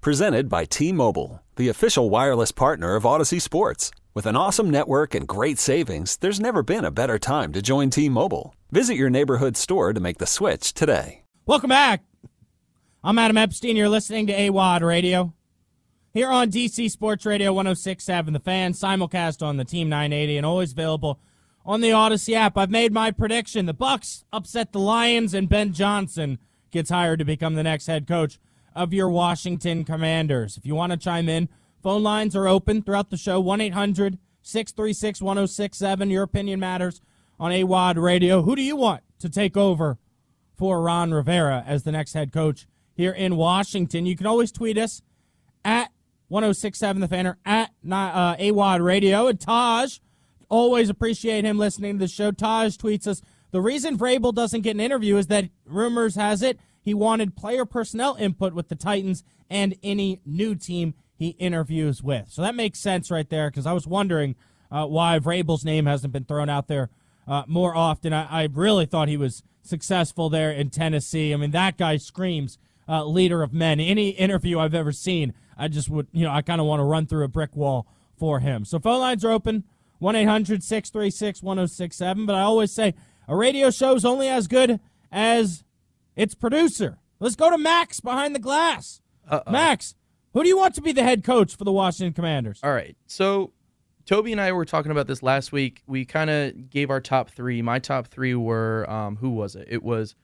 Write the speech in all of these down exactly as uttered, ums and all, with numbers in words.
Presented by T-Mobile, the official wireless partner of Odyssey Sports. With an awesome network and great savings, there's never been a better time to join T-Mobile. Visit your neighborhood store to make the switch today. Welcome back. I'm Adam Epstein. You're listening to Awadd Radio here on D C Sports Radio one oh six point seven The Fan, simulcast on the Team nine eighty, and always available on the Odyssey app. I've made my prediction. The Bucs upset the Lions, and Ben Johnson gets hired to become the next head coach of your Washington Commanders. If you want to chime in, phone lines are open throughout the show, one eight hundred, six three six, one oh six seven. Your opinion matters on Awadd Radio. Who do you want to take over for Ron Rivera as the next head coach here in Washington? You can always tweet us at one oh six seven The Fan or at uh, Awadd Radio. And Taj, always appreciate him listening to the show. Taj tweets us, the reason Vrabel doesn't get an interview is that rumors has it he wanted player personnel input with the Titans and any new team he interviews with. So that makes sense right there, because I was wondering uh, why Vrabel's name hasn't been thrown out there uh, more often. I, I really thought he was successful there in Tennessee. I mean, that guy screams uh, leader of men. Any interview I've ever seen, I just would, you know, I kind of want to run through a brick wall for him. So phone lines are open. one eight hundred, six three six, one oh six seven. But I always say a radio show's only as good as its producer. Let's go to Max behind the glass. Uh-oh. Max, who do you want to be the head coach for the Washington Commanders? All right. So Toby and I were talking about this last week. We kind of gave our top three. My top three were, um, who was it? It was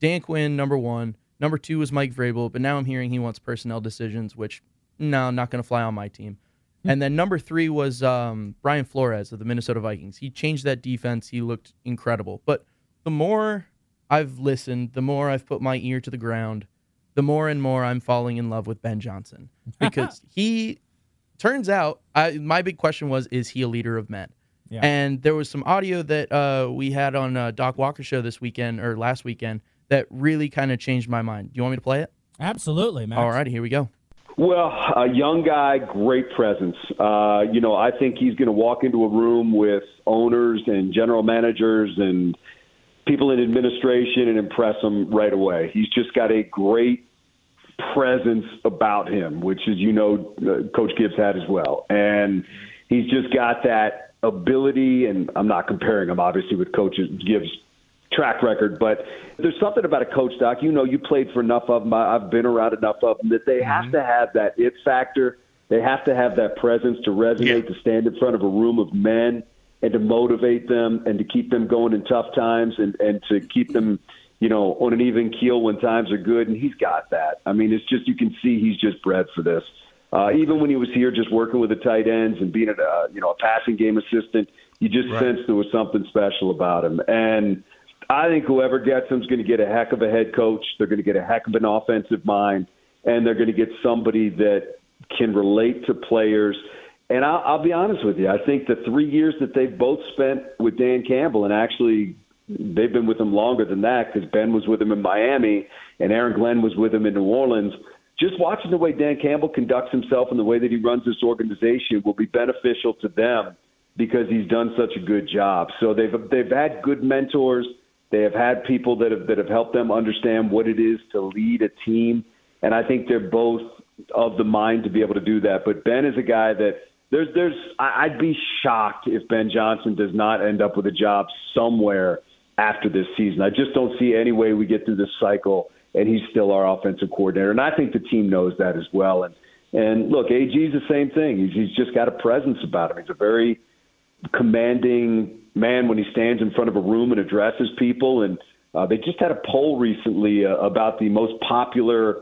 Dan Quinn, number one. Number two was Mike Vrabel. But now I'm hearing he wants personnel decisions, which, no, not going to fly on my team. And then number three was um, Brian Flores of the Minnesota Vikings. He changed that defense. He looked incredible. But the more I've listened, the more I've put my ear to the ground, the more and more I'm falling in love with Ben Johnson. Because he, turns out, I, my big question was, is he a leader of men? Yeah. And there was some audio that uh, we had on uh, Doc Walker's show this weekend, or last weekend, that really kind of changed my mind. Do you want me to play it? Absolutely, Max. All right, here we go. Well, a young guy, great presence. Uh, you know, I think he's going to walk into a room with owners and general managers and people in administration and impress them right away. He's just got a great presence about him, which, as you know, Coach Gibbs had as well. And he's just got that ability, and I'm not comparing him, obviously, with Coach Gibbs' track record, but there's something about a coach, Doc. You know, you played for enough of them. I've been around enough of them that they have mm-hmm. to have that it factor. They have to have that presence to resonate, yeah. to stand in front of a room of men and to motivate them and to keep them going in tough times and, and to keep them, you know, on an even keel when times are good. And he's got that. I mean, it's just, you can see he's just bred for this. Uh, even when he was here, just working with the tight ends and being a, you know, a passing game assistant, you just right. sensed there was something special about him. And I think whoever gets him is going to get a heck of a head coach. They're going to get a heck of an offensive mind, and they're going to get somebody that can relate to players. And I'll, I'll be honest with you. I think the three years that they've both spent with Dan Campbell, and actually they've been with him longer than that because Ben was with him in Miami and Aaron Glenn was with him in New Orleans, just watching the way Dan Campbell conducts himself and the way that he runs this organization will be beneficial to them because he's done such a good job. So they've they've had good mentors. They have had people that have that have helped them understand what it is to lead a team, and I think they're both of the mind to be able to do that. But Ben is a guy that there's there's I'd be shocked if Ben Johnson does not end up with a job somewhere after this season. I just don't see any way we get through this cycle and he's still our offensive coordinator, and I think the team knows that as well. And and look, A G's the same thing. He's he's just got a presence about him. He's a very commanding man when he stands in front of a room and addresses people. And uh, they just had a poll recently uh, about the most popular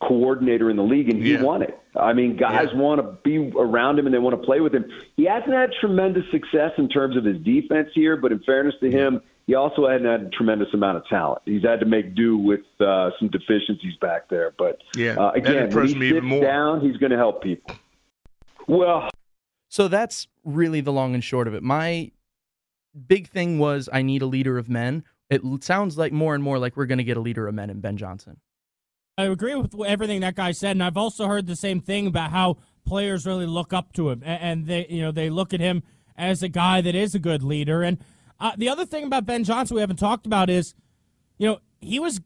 coordinator in the league, and he yeah. won it. I mean, guys yeah. want to be around him and they want to play with him. He hasn't had tremendous success in terms of his defense here, but in fairness to yeah. him, He also hadn't had a tremendous amount of talent. He's had to make do with uh, some deficiencies back there. But yeah, uh, again, when he sits down, he's going to help people. Well, so that's really the long and short of it. My big thing was I need a leader of men. It sounds like more and more like we're going to get a leader of men in Ben Johnson. I agree with everything that guy said, and I've also heard the same thing about how players really look up to him, and they, you know, they look at him as a guy that is a good leader. And Uh, the other thing about Ben Johnson we haven't talked about is, you know, he was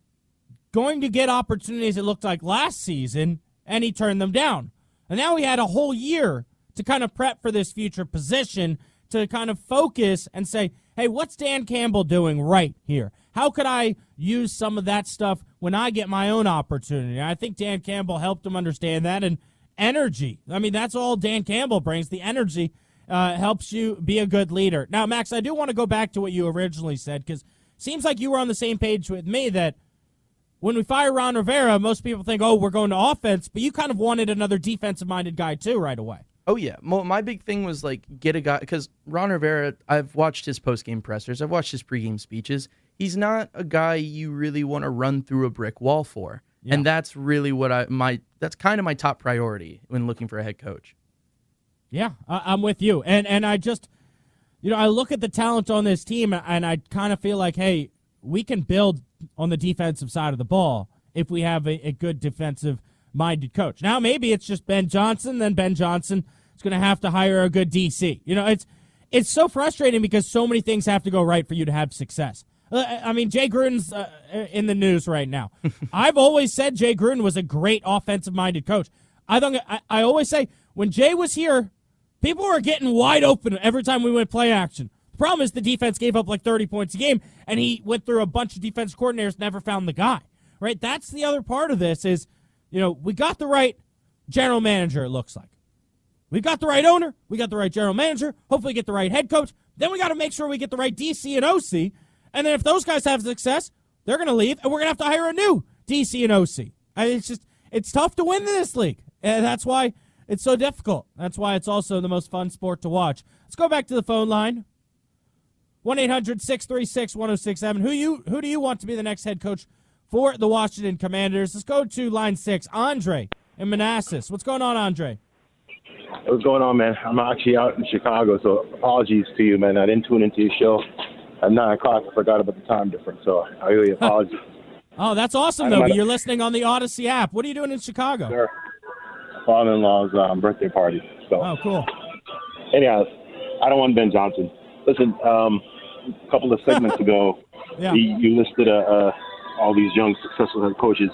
going to get opportunities, it looked like, last season, and he turned them down. And now he had a whole year to kind of prep for this future position, to kind of focus and say, hey, what's Dan Campbell doing right here? How could I use some of that stuff when I get my own opportunity? I think Dan Campbell helped him understand that. And energy, I mean, that's all Dan Campbell brings, the energy. Uh, helps you be a good leader. Now, Max, I do want to go back to what you originally said, because it seems like you were on the same page with me that when we fire Ron Rivera, most people think, oh, we're going to offense, but you kind of wanted another defensive-minded guy too right away. Oh, yeah. My big thing was, like, get a guy, because Ron Rivera, I've watched his post-game pressers. I've watched his pregame speeches. He's not a guy you really want to run through a brick wall for, yeah. And that's really what I, my, that's kind of my top priority when looking for a head coach. Yeah, I'm with you. And and I just, you know, I look at the talent on this team, and I kind of feel like, hey, we can build on the defensive side of the ball if we have a, a good defensive-minded coach. Now, maybe it's just Ben Johnson, then Ben Johnson is going to have to hire a good D C. You know, it's it's so frustrating because so many things have to go right for you to have success. I mean, Jay Gruden's uh, in the news right now. I've always said Jay Gruden was a great offensive-minded coach. I don't, I, I always say when Jay was here, people were getting wide open every time we went play action. The problem is the defense gave up like thirty points a game, and he went through a bunch of defense coordinators, never found the guy, right? That's the other part of this is, you know, we got the right general manager, it looks like. We got the right owner. We got the right general manager. Hopefully get the right head coach. Then we got to make sure we get the right D C and O C. And then if those guys have success, they're going to leave, and we're going to have to hire a new D C and O C. I mean, it's just it's tough to win this league, and that's why – it's so difficult. That's why it's also the most fun sport to watch. Let's go back to the phone line. one eight hundred, six three six, one oh six seven. Who you? Who do you want to be the next head coach for the Washington Commanders? Let's go to line six. Andre in Manassas. What's going on, Andre? What's going on, man? I'm actually out in Chicago, so apologies to you, man. I didn't tune into your show at nine o'clock. I forgot about the time difference, so I really apologize. Oh, that's awesome, though. But you're listening on the Odyssey app. What are you doing in Chicago? Sure. Father-in-law's um, birthday party. So. Oh, cool. Anyhow, I don't want Ben Johnson. Listen, um, a couple of segments ago, yeah. you, you listed uh, uh, all these young, successful head coaches.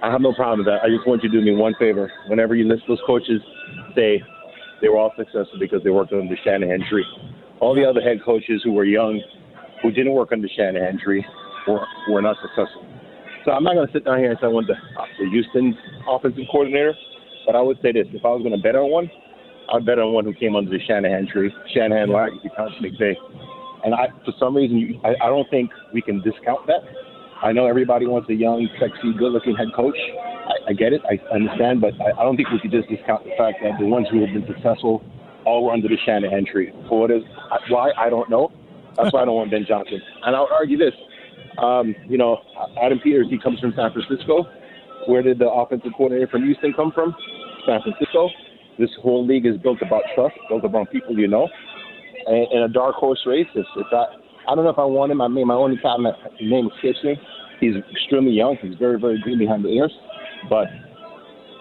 I have no problem with that. I just want you to do me one favor. Whenever you list those coaches, say they were all successful because they worked under the Shanahan tree. All the other head coaches who were young, who didn't work under the Shanahan tree, were, were not successful. So I'm not going to sit down here and say I want the, the Houston offensive coordinator. But I would say this, if I was going to bet on one, I'd bet on one who came under the Shanahan tree. Shanahan lacked the constant day. And I, for some reason, you, I, I don't think we can discount that. I know everybody wants a young, sexy, good-looking head coach. I, I get it. I understand. But I, I don't think we could just discount the fact that the ones who have been successful all were under the Shanahan tree. For what is, why, I don't know. That's why I don't want Ben Johnson. And I'll argue this. Um, you know, Adam Peters, he comes from San Francisco. Where did the offensive coordinator from Houston come from? San Francisco. This whole league is built about trust, built about people you know, and, and a dark horse race. It's, it's not, I don't know if I want him. I mean, my only comment, his name escapes me. He's extremely young. He's very, very green behind the ears. But,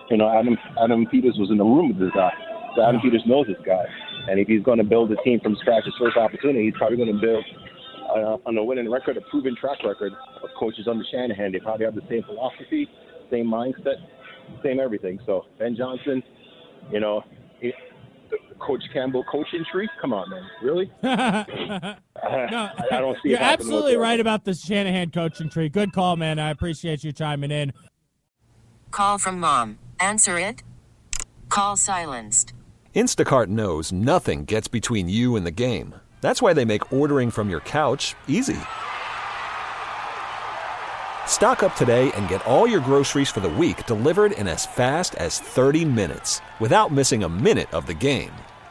you know, Adam Adam Peters was in the room with this guy. So Adam Peters knows this guy. And if he's going to build a team from scratch, his first opportunity, he's probably going to build uh, on a winning record, a proven track record of coaches under Shanahan. They probably have the same philosophy, same mindset. Same everything. So Ben Johnson, you know, he, the Coach Campbell coaching tree. Come on, man, really? no, I, I don't see. You're absolutely right about the Shanahan coaching tree. Good call, man. I appreciate you chiming in. Call from mom. Answer it. Call silenced. Instacart knows nothing gets between you and the game. That's why they make ordering from your couch easy. Stock up today and get all your groceries for the week delivered in as fast as thirty minutes without missing a minute of the game.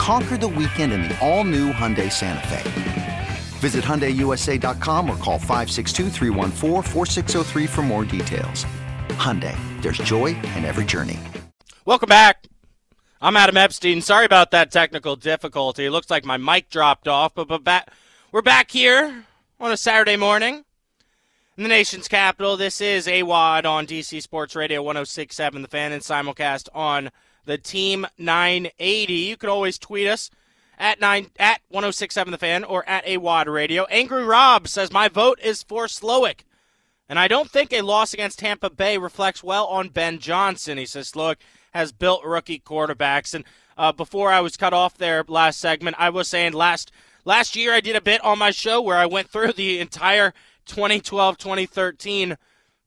Conquer the weekend in the all-new Hyundai Santa Fe. Visit Hyundai U S A dot com or call five six two, three one four, four six zero three for more details. Hyundai, there's joy in every journey. Welcome back. I'm Adam Epstein. Sorry about that technical difficulty. It looks like my mic dropped off, but, but back, we're back here on a Saturday morning. In the nation's capital, this is Awadd on D C Sports Radio one oh six point seven The Fan, and simulcast on the Team nine eighty. You can always tweet us at nine at one oh six point seven The Fan or at Awadd Radio. Angry Rob says, my vote is for Slowik, and I don't think a loss against Tampa Bay reflects well on Ben Johnson. He says Slowik has built rookie quarterbacks. And uh, before I was cut off there last segment, I was saying last last year I did a bit on my show where I went through the entire twenty twelve twenty thirteen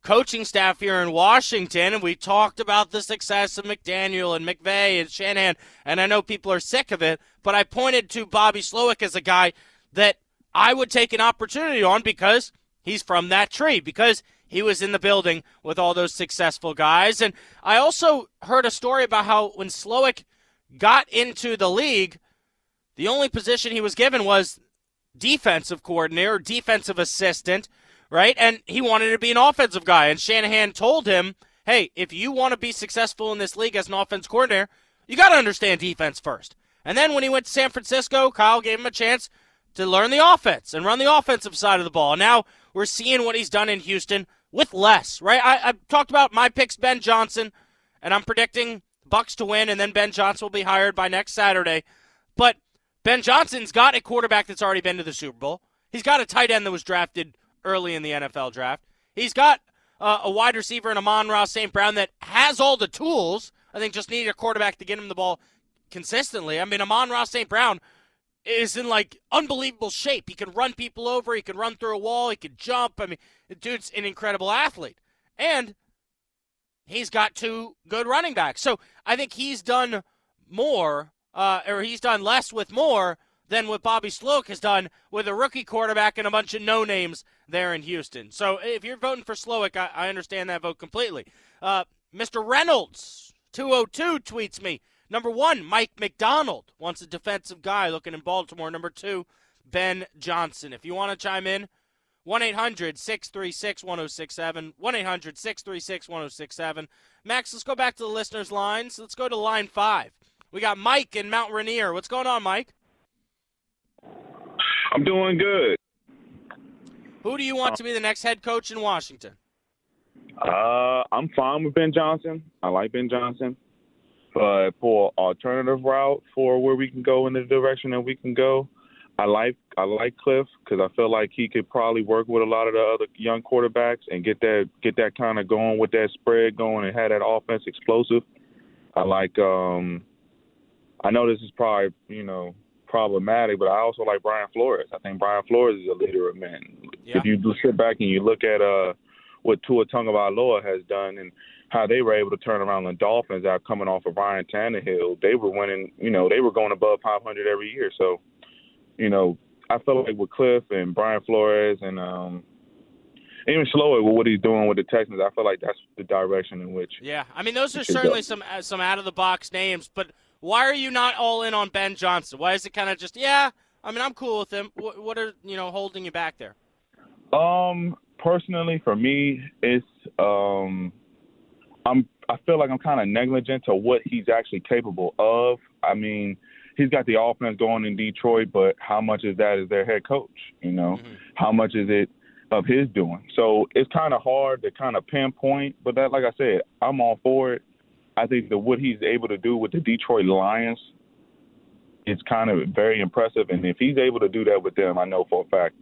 coaching staff here in Washington, and we talked about the success of McDaniel and McVay and Shanahan, and I know people are sick of it, but I pointed to Bobby Slowik as a guy that I would take an opportunity on because he's from that tree, because he was in the building with all those successful guys. And I also heard a story about how when Slowik got into the league, the only position he was given was defensive coordinator, defensive assistant, right? And he wanted to be an offensive guy, and Shanahan told him, hey, if you want to be successful in this league as an offense coordinator, you got to understand defense first. And then when he went to San Francisco, Kyle gave him a chance to learn the offense and run the offensive side of the ball. Now we're seeing what he's done in Houston with less, right? I, I've talked about my picks, Ben Johnson, and I'm predicting Bucks to win, and then Ben Johnson will be hired by next Saturday. But Ben Johnson's got a quarterback that's already been to the Super Bowl. He's got a tight end that was drafted early in the N F L draft. He's got uh, a wide receiver in Amon-Ra Saint Brown that has all the tools. I think just needed a quarterback to get him the ball consistently. I mean, Amon-Ra Saint Brown is in, like, unbelievable shape. He can run people over. He can run through a wall. He can jump. I mean, the dude's an incredible athlete. And he's got two good running backs. So I think he's done more Uh, or he's done less with more than what Bobby Slowik has done with a rookie quarterback and a bunch of no-names there in Houston. So if you're voting for Slowik, I, I understand that vote completely. Uh, Mister Reynolds, two oh two, tweets me. Number one, Mike McDonald wants a defensive guy looking in Baltimore. Number two, Ben Johnson. If you want to chime in, one eight hundred, six three six, one oh six seven, one eight hundred, six three six, one oh six seven. Max, let's go back to the listeners' lines. Let's go to line five. We got Mike in Mount Rainier. What's going on, Mike? I'm doing good. Who do you want to be the next head coach in Washington? Uh, I'm fine with Ben Johnson. I like Ben Johnson. But for alternative route, for where we can go in the direction that we can go, I like I like Cliff because I feel like he could probably work with a lot of the other young quarterbacks and get that get that kind of going with that spread going and have that offense explosive. I like um, – I know this is probably, you know, problematic, but I also like Brian Flores. I think Brian Flores is a leader of men. Yeah. If you sit back and you look at uh, what Tua Tagovailoa has done and how they were able to turn around the Dolphins out coming off of Ryan Tannehill, they were winning, you know, they were going above five hundred every year. So, you know, I feel like with Cliff and Brian Flores and um, even Slowik with what he's doing with the Texans, I feel like that's the direction in which. Yeah, I mean, those are certainly some some out-of-the-box names, but – why are you not all in on Ben Johnson? Why is it kind of just, yeah, I mean, I'm cool with him. What, what are, you know, holding you back there? Um, personally, for me, it's um, I'm I feel like I'm kind of negligent to what he's actually capable of. I mean, he's got the offense going in Detroit, but how much of that is their head coach? You know, mm-hmm. how much is it of his doing? So it's kind of hard to kind of pinpoint, but that, like I said, I'm all for it. I think that what he's able to do with the Detroit Lions is kind of very impressive. And if he's able to do that with them, I know for a fact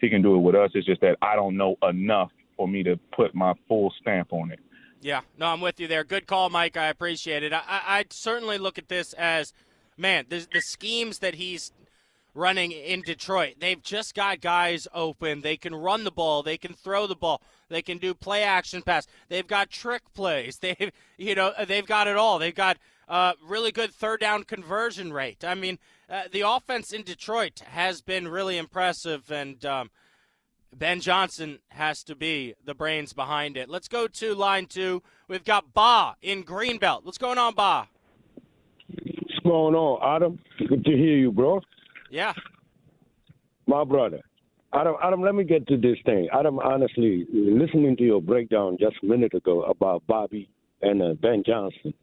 he can do it with us. It's just that I don't know enough for me to put my full stamp on it. Yeah, no, I'm with you there. Good call, Mike. I appreciate it. I, I certainly look at this as, man, the, the schemes that he's running in Detroit, they've just got guys open. They can run the ball. They can throw the ball. They can do play-action pass. They've got trick plays. They've, you know, they've got it all. They've got uh, really good third-down conversion rate. I mean, uh, the offense in Detroit has been really impressive, and um, Ben Johnson has to be the brains behind it. Let's go to line two. We've got Ba in Greenbelt. What's going on, Ba? What's going on, Adam? Good to hear you, bro. Yeah. My brother. Adam, Adam, let me get to this thing. Adam, honestly, listening to your breakdown just a minute ago about Bobby and uh, Ben Johnson,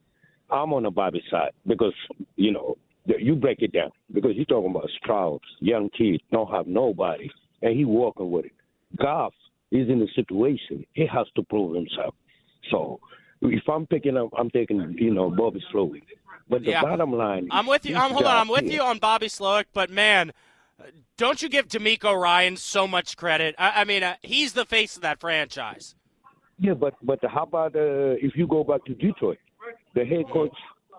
I'm on the Bobby side because, you know, you break it down because you're talking about Strouds, young kid, don't have nobody, and he walking with it. Goff is in a situation. He has to prove himself. So if I'm picking up, I'm taking, you know, Bobby Slowik. But the yeah. bottom line is I'm with you. I'm, hold on. I'm with here. you on Bobby Slowik, but, man, don't you give D'Amico Ryan so much credit. I, I mean, uh, he's the face of that franchise. Yeah, but, but how about uh, if you go back to Detroit? The head coach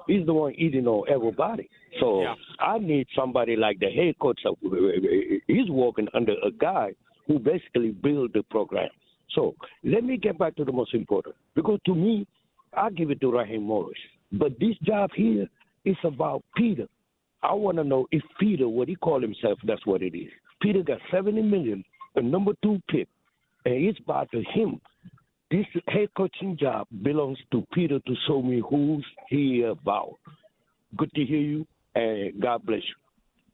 is the one eating on everybody. So yeah. I need somebody like the head coach. He's working under a guy who basically built the program. So let me get back to the most important. Because to me, I give it to Raheem Morris. But this job here is about Peter. I want to know if Peter, what he call himself, that's what it is. Peter got seventy million dollars, a number two pick, and it's about to him. This head coaching job belongs to Peter to show me who's he about. Good to hear you, and God bless you.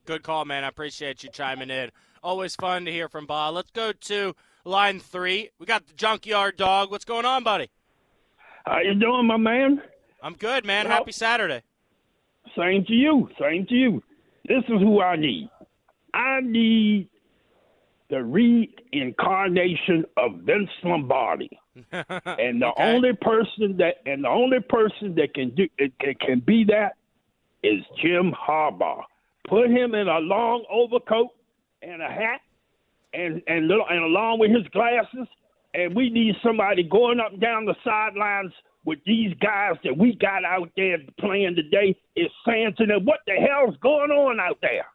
Good call, man. I appreciate you chiming in. Always fun to hear from Bob. Let's go to line three. We got the Junkyard Dog. What's going on, buddy? How you doing, my man? I'm good, man. Well, happy Saturday. Same to you. Same to you. This is who I need. I need the reincarnation of Vince Lombardi, and the okay. only person that and the only person that can do it can, can be that is Jim Harbaugh. Put him in a long overcoat and a hat, and and little, and along with his glasses. And we need somebody going up and down the sidelines with these guys that we got out there playing today is saying to them, what the hell's going on out there?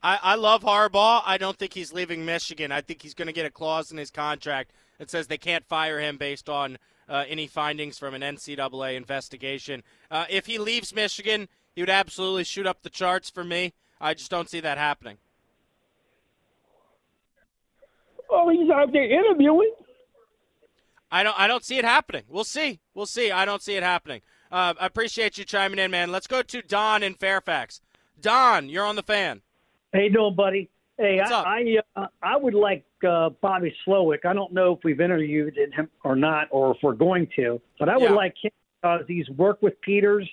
I, I love Harbaugh. I don't think he's leaving Michigan. I think he's going to get a clause in his contract that says they can't fire him based on uh, any findings from an N C double A investigation. Uh, if he leaves Michigan, he would absolutely shoot up the charts for me. I just don't see that happening. Well, he's out there interviewing. I don't I don't see it happening. We'll see. We'll see. I don't see it happening. Uh, I appreciate you chiming in, man. Let's go to Don in Fairfax. Don, you're on the fan. How you doing, buddy? Hey, What's I I, uh, I would like uh, Bobby Slowik. I don't know if we've interviewed him or not, or if we're going to, but I would yeah. like him because he's worked with Peters,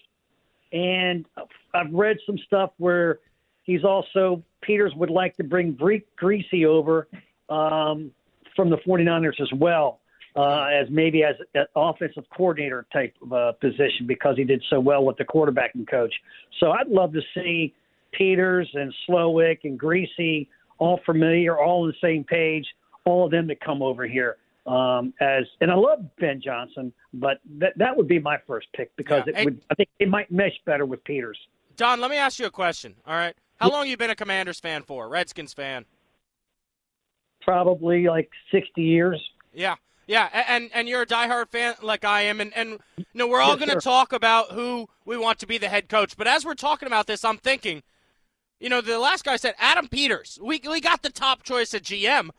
and I've read some stuff where he's also Peters would like to bring Greasy over um, from the forty-niners as well. Uh, as maybe as an offensive coordinator type of uh, position because he did so well with the quarterbacking coach. So I'd love to see Peters and Slowik and Greasy, all familiar, all on the same page, all of them to come over here. Um, as and I love Ben Johnson, but that that would be my first pick because yeah. it hey, would, I think it might mesh better with Peters. Don, let me ask you a question, all right? How yeah. long have you been a Commanders fan for, Redskins fan? Probably like sixty years. Yeah. Yeah, and, and you're a diehard fan like I am, and, and you know, we're all yes, going to talk about who we want to be the head coach. But as we're talking about this, I'm thinking, you know, the last guy said, Adam Peters. We we got the top choice at G M.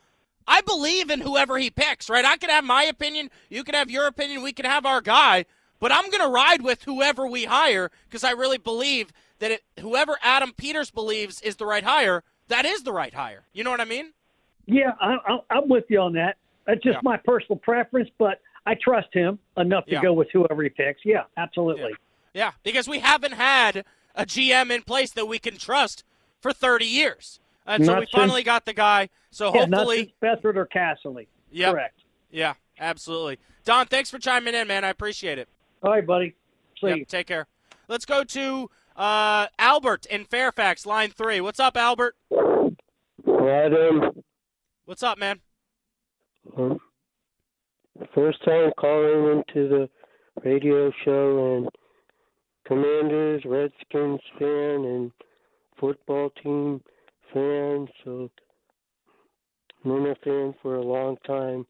I believe in whoever he picks, right? I could have my opinion. You could have your opinion. We could have our guy. But I'm going to ride with whoever we hire because I really believe that it, whoever Adam Peters believes is the right hire, that is the right hire. You know what I mean? Yeah, I, I, I'm with you on that. That's just yeah. my personal preference, but I trust him enough to yeah. go with whoever he picks. Yeah, absolutely. Yeah. yeah, because we haven't had a G M in place that we can trust for thirty years. And so we finally got the guy. So yeah, hopefully – Bethard or Casserly. Yep. Correct. Yeah, absolutely. Don, thanks for chiming in, man. I appreciate it. All right, buddy. See yep, you. Take care. Let's go to uh, Albert in Fairfax, line three. What's up, Albert? Adam. What's up, man? Um, first time calling into the radio show, and Commanders, Redskins fan, and football team fan, so I've been a fan for a long time.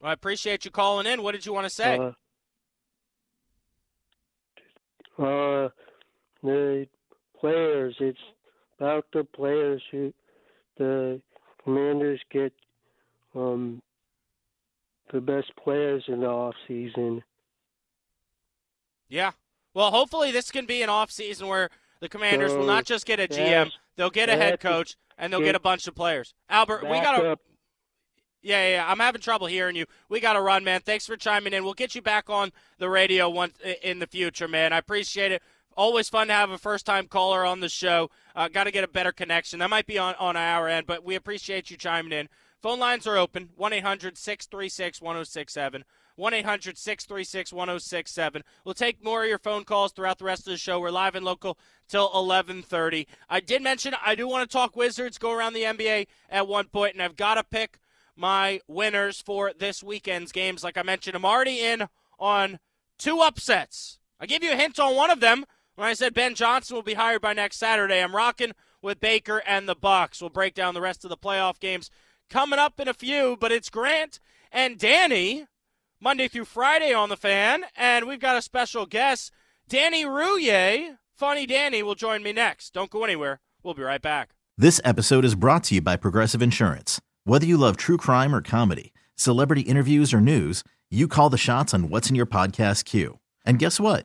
Well, I appreciate you calling in. What did you want to say? Uh, Uh, the players, it's about the players who the Commanders get um, the best players in the offseason. Yeah. Well, hopefully this can be an offseason where the Commanders so will not just get a G M, they'll get a head coach, and they'll get, get a bunch of players. Albert, we got to – Yeah, yeah, yeah, I'm having trouble hearing you. We got to run, man. Thanks for chiming in. We'll get you back on the radio one in the future, man. I appreciate it. Always fun to have a first-time caller on the show. Uh, got to get a better connection. That might be on, on our end, but we appreciate you chiming in. Phone lines are open, one eight hundred, six three six, one oh six seven, one eight hundred, six three six, one oh six seven. We'll take more of your phone calls throughout the rest of the show. We're live and local till eleven thirty. I did mention I do want to talk Wizards, go around the N B A at one point, and I've got to pick my winners for this weekend's games. Like I mentioned, I'm already in on two upsets. I gave you a hint on one of them when I said Ben Johnson will be hired by next Saturday. I'm rocking with Baker and the Bucs. We'll break down the rest of the playoff games coming up in a few, but it's Grant and Danny Monday through Friday on The Fan, and we've got a special guest. Danny Rouye, Funny Danny, will join me next. Don't go anywhere. We'll be right back. This episode is brought to you by Progressive Insurance. Whether you love true crime or comedy, celebrity interviews or news, you call the shots on what's in your podcast queue. And guess what?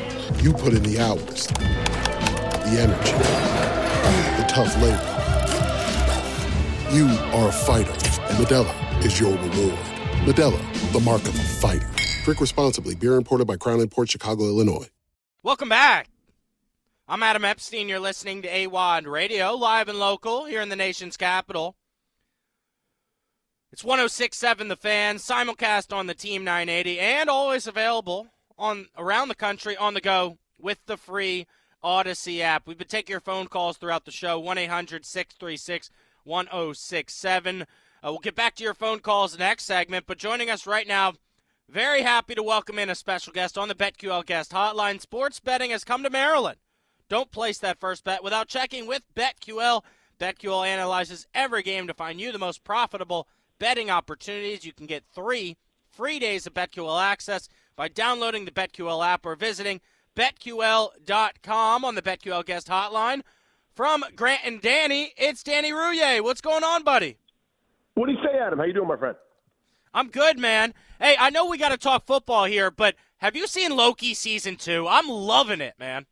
You put in the hours, the energy, the tough labor. You are a fighter, and Modelo is your reward. Modelo, the mark of a fighter. Drink responsibly. Beer imported by Crown Imports, Chicago, Illinois. Welcome back. I'm Adam Epstein. You're listening to Awadd Radio, live and local here in the nation's capital. It's one oh six point seven The Fan, simulcast on the Team nine eighty, and always available on around the country on the go with the free Odyssey app. We've been taking your phone calls throughout the show, one eight hundred, six three six, one oh six seven. Uh, we'll get back to your phone calls next segment, but joining us right now, very happy to welcome in a special guest on the BetQL Guest Hotline. Sports betting has come to Maryland. Don't place that first bet without checking with BetQL. BetQL analyzes every game to find you the most profitable betting opportunities. You can get three free days of BetQL access by downloading the BetQL app or visiting BetQL dot com on the BetQL Guest Hotline. From Grant and Danny, it's Danny Rouye. What's going on, buddy? What do you say, Adam? How you doing, my friend? I'm good, man. Hey, I know we got to talk football here, but have you seen Loki Season two? I'm loving it, man.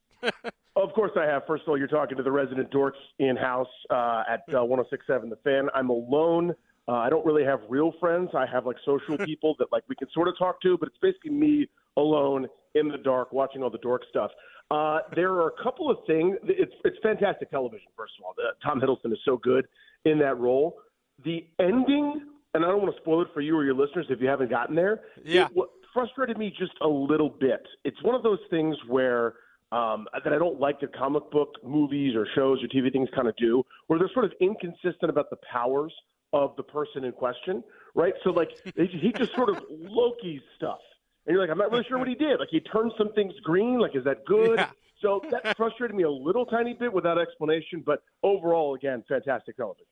Of course I have. First of all, you're talking to the resident dorks in-house uh, at uh, one oh six point seven The Fan. I'm alone. Uh, I don't really have real friends. I have, like, social people that, like, we can sort of talk to, but it's basically me alone in the dark watching all the dork stuff. Uh, there are a couple of things. It's it's fantastic television, first of all. The, Tom Hiddleston is so good in that role. The ending, and I don't want to spoil it for you or your listeners if you haven't gotten there. Yeah. It frustrated me just a little bit. It's one of those things where um, that I don't like that comic book movies or shows or T V things kind of do, where they're sort of inconsistent about the powers of the person in question, right? So, like, he just sort of Loki's stuff. And you're like, I'm not really sure what he did. Like, he turned some things green. Like, is that good? Yeah. So that frustrated me a little tiny bit without explanation. But overall, again, fantastic television.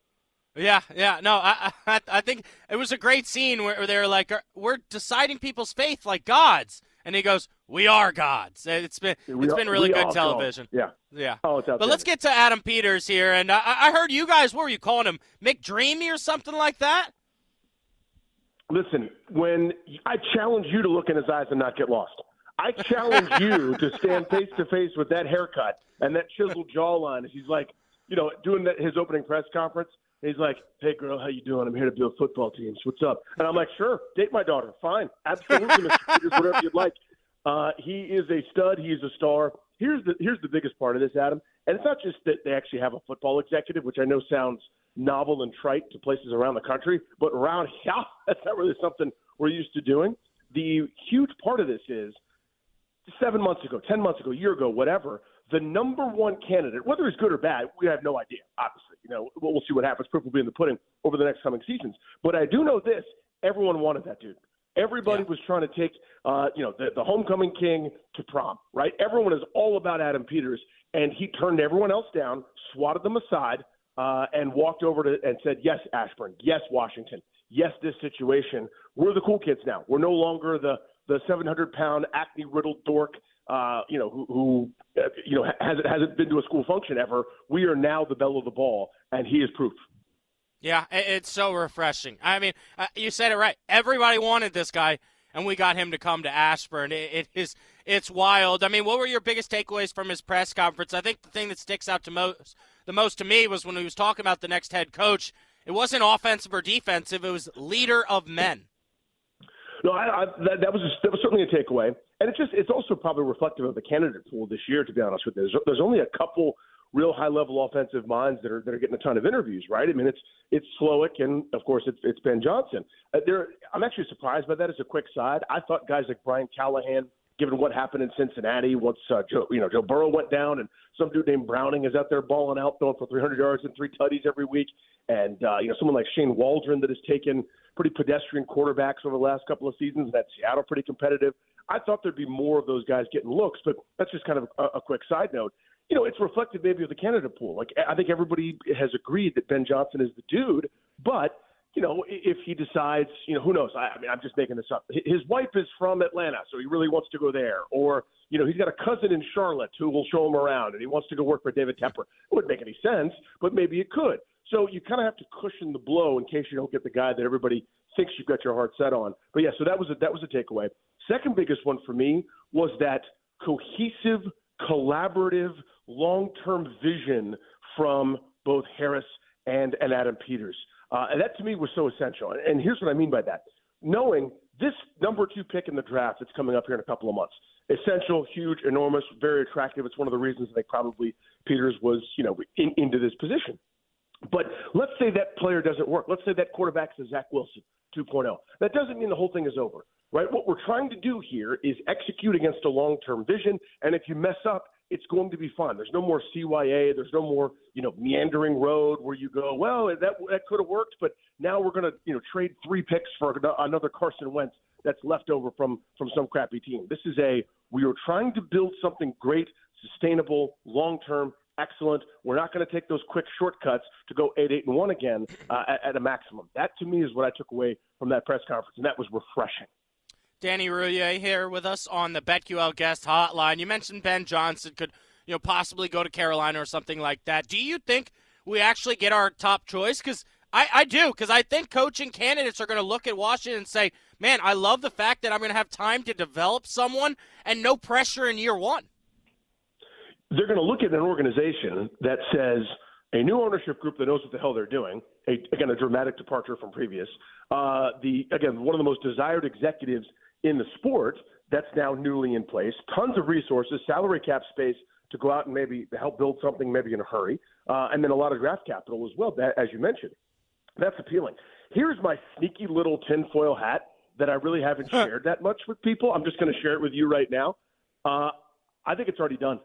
Yeah, yeah. No, I, I I think it was a great scene where they were like, we're deciding people's faith like gods. And he goes, we are gods. It's been it's we been really are, good television. Gods. Yeah. Yeah. Oh, it's but let's get to Adam Peters here. And I, I heard you guys, what were you calling him, McDreamy or something like that? Listen, when I challenge you to look in his eyes and not get lost. I challenge you to stand face-to-face with that haircut and that chiseled jawline. He's like, you know, doing that, his opening press conference. He's like, hey, girl, how you doing? I'm here to build football teams. What's up? And I'm like, sure, date my daughter. Fine. Absolutely, Mister Peters, whatever you'd like. Uh, he is a stud. He is a star. Here's the here's the biggest part of this, Adam. And it's not just that they actually have a football executive, which I know sounds novel and trite to places around the country, but around here, yeah, that's not really something we're used to doing. The huge part of this is, seven months ago, ten months ago, a year ago, whatever, the number one candidate, whether he's good or bad, we have no idea, obviously. You know, we'll see what happens. Proof will be in the pudding over the next coming seasons. But I do know this, everyone wanted that dude. Everybody yeah. was trying to take, uh, you know, the, the homecoming king to prom, right? Everyone is all about Adam Peters, and he turned everyone else down, swatted them aside, uh, and walked over to and said, yes, Ashburn, yes, Washington, yes, this situation. We're the cool kids now. We're no longer the – the seven hundred pound acne-riddled dork, uh, you know, who, who uh, you know, hasn't hasn't been to a school function ever. We are now the belle of the ball, and he is proof. Yeah, it's so refreshing. I mean, uh, you said it right. Everybody wanted this guy, and we got him to come to Ashburn. It, it is it's wild. I mean, what were your biggest takeaways from his press conference? I think the thing that sticks out to most the most to me was when he was talking about the next head coach. It wasn't offensive or defensive. It was leader of men. No, I, I, that, that was a, that was certainly a takeaway, and it's just it's also probably reflective of the candidate pool this year. To be honest with you, there's, there's only a couple real high level offensive minds that are that are getting a ton of interviews, right? I mean, it's it's Slowik, and of course it's it's Ben Johnson. Uh, there, I'm actually surprised by that. As a quick side, I thought guys like Brian Callahan, given what happened in Cincinnati, once uh, Joe, you know Joe Burrow went down, and some dude named Browning is out there balling out, throwing for three hundred yards and three tutties every week, and uh, you know someone like Shane Waldron that has taken pretty pedestrian quarterbacks over the last couple of seasons. That's Seattle, pretty competitive. I thought there'd be more of those guys getting looks, but that's just kind of a, a quick side note. You know, it's reflective maybe of the candidate pool. Like, I think everybody has agreed that Ben Johnson is the dude, but, you know, if he decides, you know, who knows? I, I mean, I'm just making this up. His wife is from Atlanta, so he really wants to go there. Or, you know, he's got a cousin in Charlotte who will show him around, and he wants to go work for David Tepper. It wouldn't make any sense, but maybe it could. So you kind of have to cushion the blow in case you don't get the guy that everybody thinks you've got your heart set on. But, yeah, so that was a, that was a takeaway. Second biggest one for me was that cohesive, collaborative, long-term vision from both Harris and, and Adam Peters. Uh, and that, to me, was so essential. And, and here's what I mean by that. Knowing this number two pick in the draft that's coming up here in a couple of months, essential, huge, enormous, very attractive. It's one of the reasons they probably Peters was, you know, in, into this position. But let's say that player doesn't work. Let's say that quarterback's a Zach Wilson two point oh. That doesn't mean the whole thing is over, right? What we're trying to do here is execute against a long-term vision, and if you mess up, it's going to be fun. There's no more C Y A. There's no more, you know, meandering road where you go, well, that that could have worked, but now we're going to, you know, trade three picks for another Carson Wentz that's left over from from some crappy team. This is a we are trying to build something great, sustainable, long-term, excellent. We're not going to take those quick shortcuts to go eight, eight, and one again uh, at, at a maximum. That, to me, is what I took away from that press conference, and that was refreshing. Danny Rouillet here with us on the BetQL guest hotline. You mentioned Ben Johnson could, you know, possibly go to Carolina or something like that. Do you think we actually get our top choice? Because I, I do, because I think coaching candidates are going to look at Washington and say, man, I love the fact that I'm going to have time to develop someone and no pressure in year one. They're going to look at an organization that says a new ownership group that knows what the hell they're doing, a, again, a dramatic departure from previous, uh, the again, one of the most desired executives in the sport that's now newly in place, tons of resources, salary cap space to go out and maybe help build something maybe in a hurry, uh, and then a lot of draft capital as well, that, as you mentioned. And that's appealing. Here's my sneaky little tinfoil hat that I really haven't shared that much with people. I'm just going to share it with you right now. Uh, I think it's already done.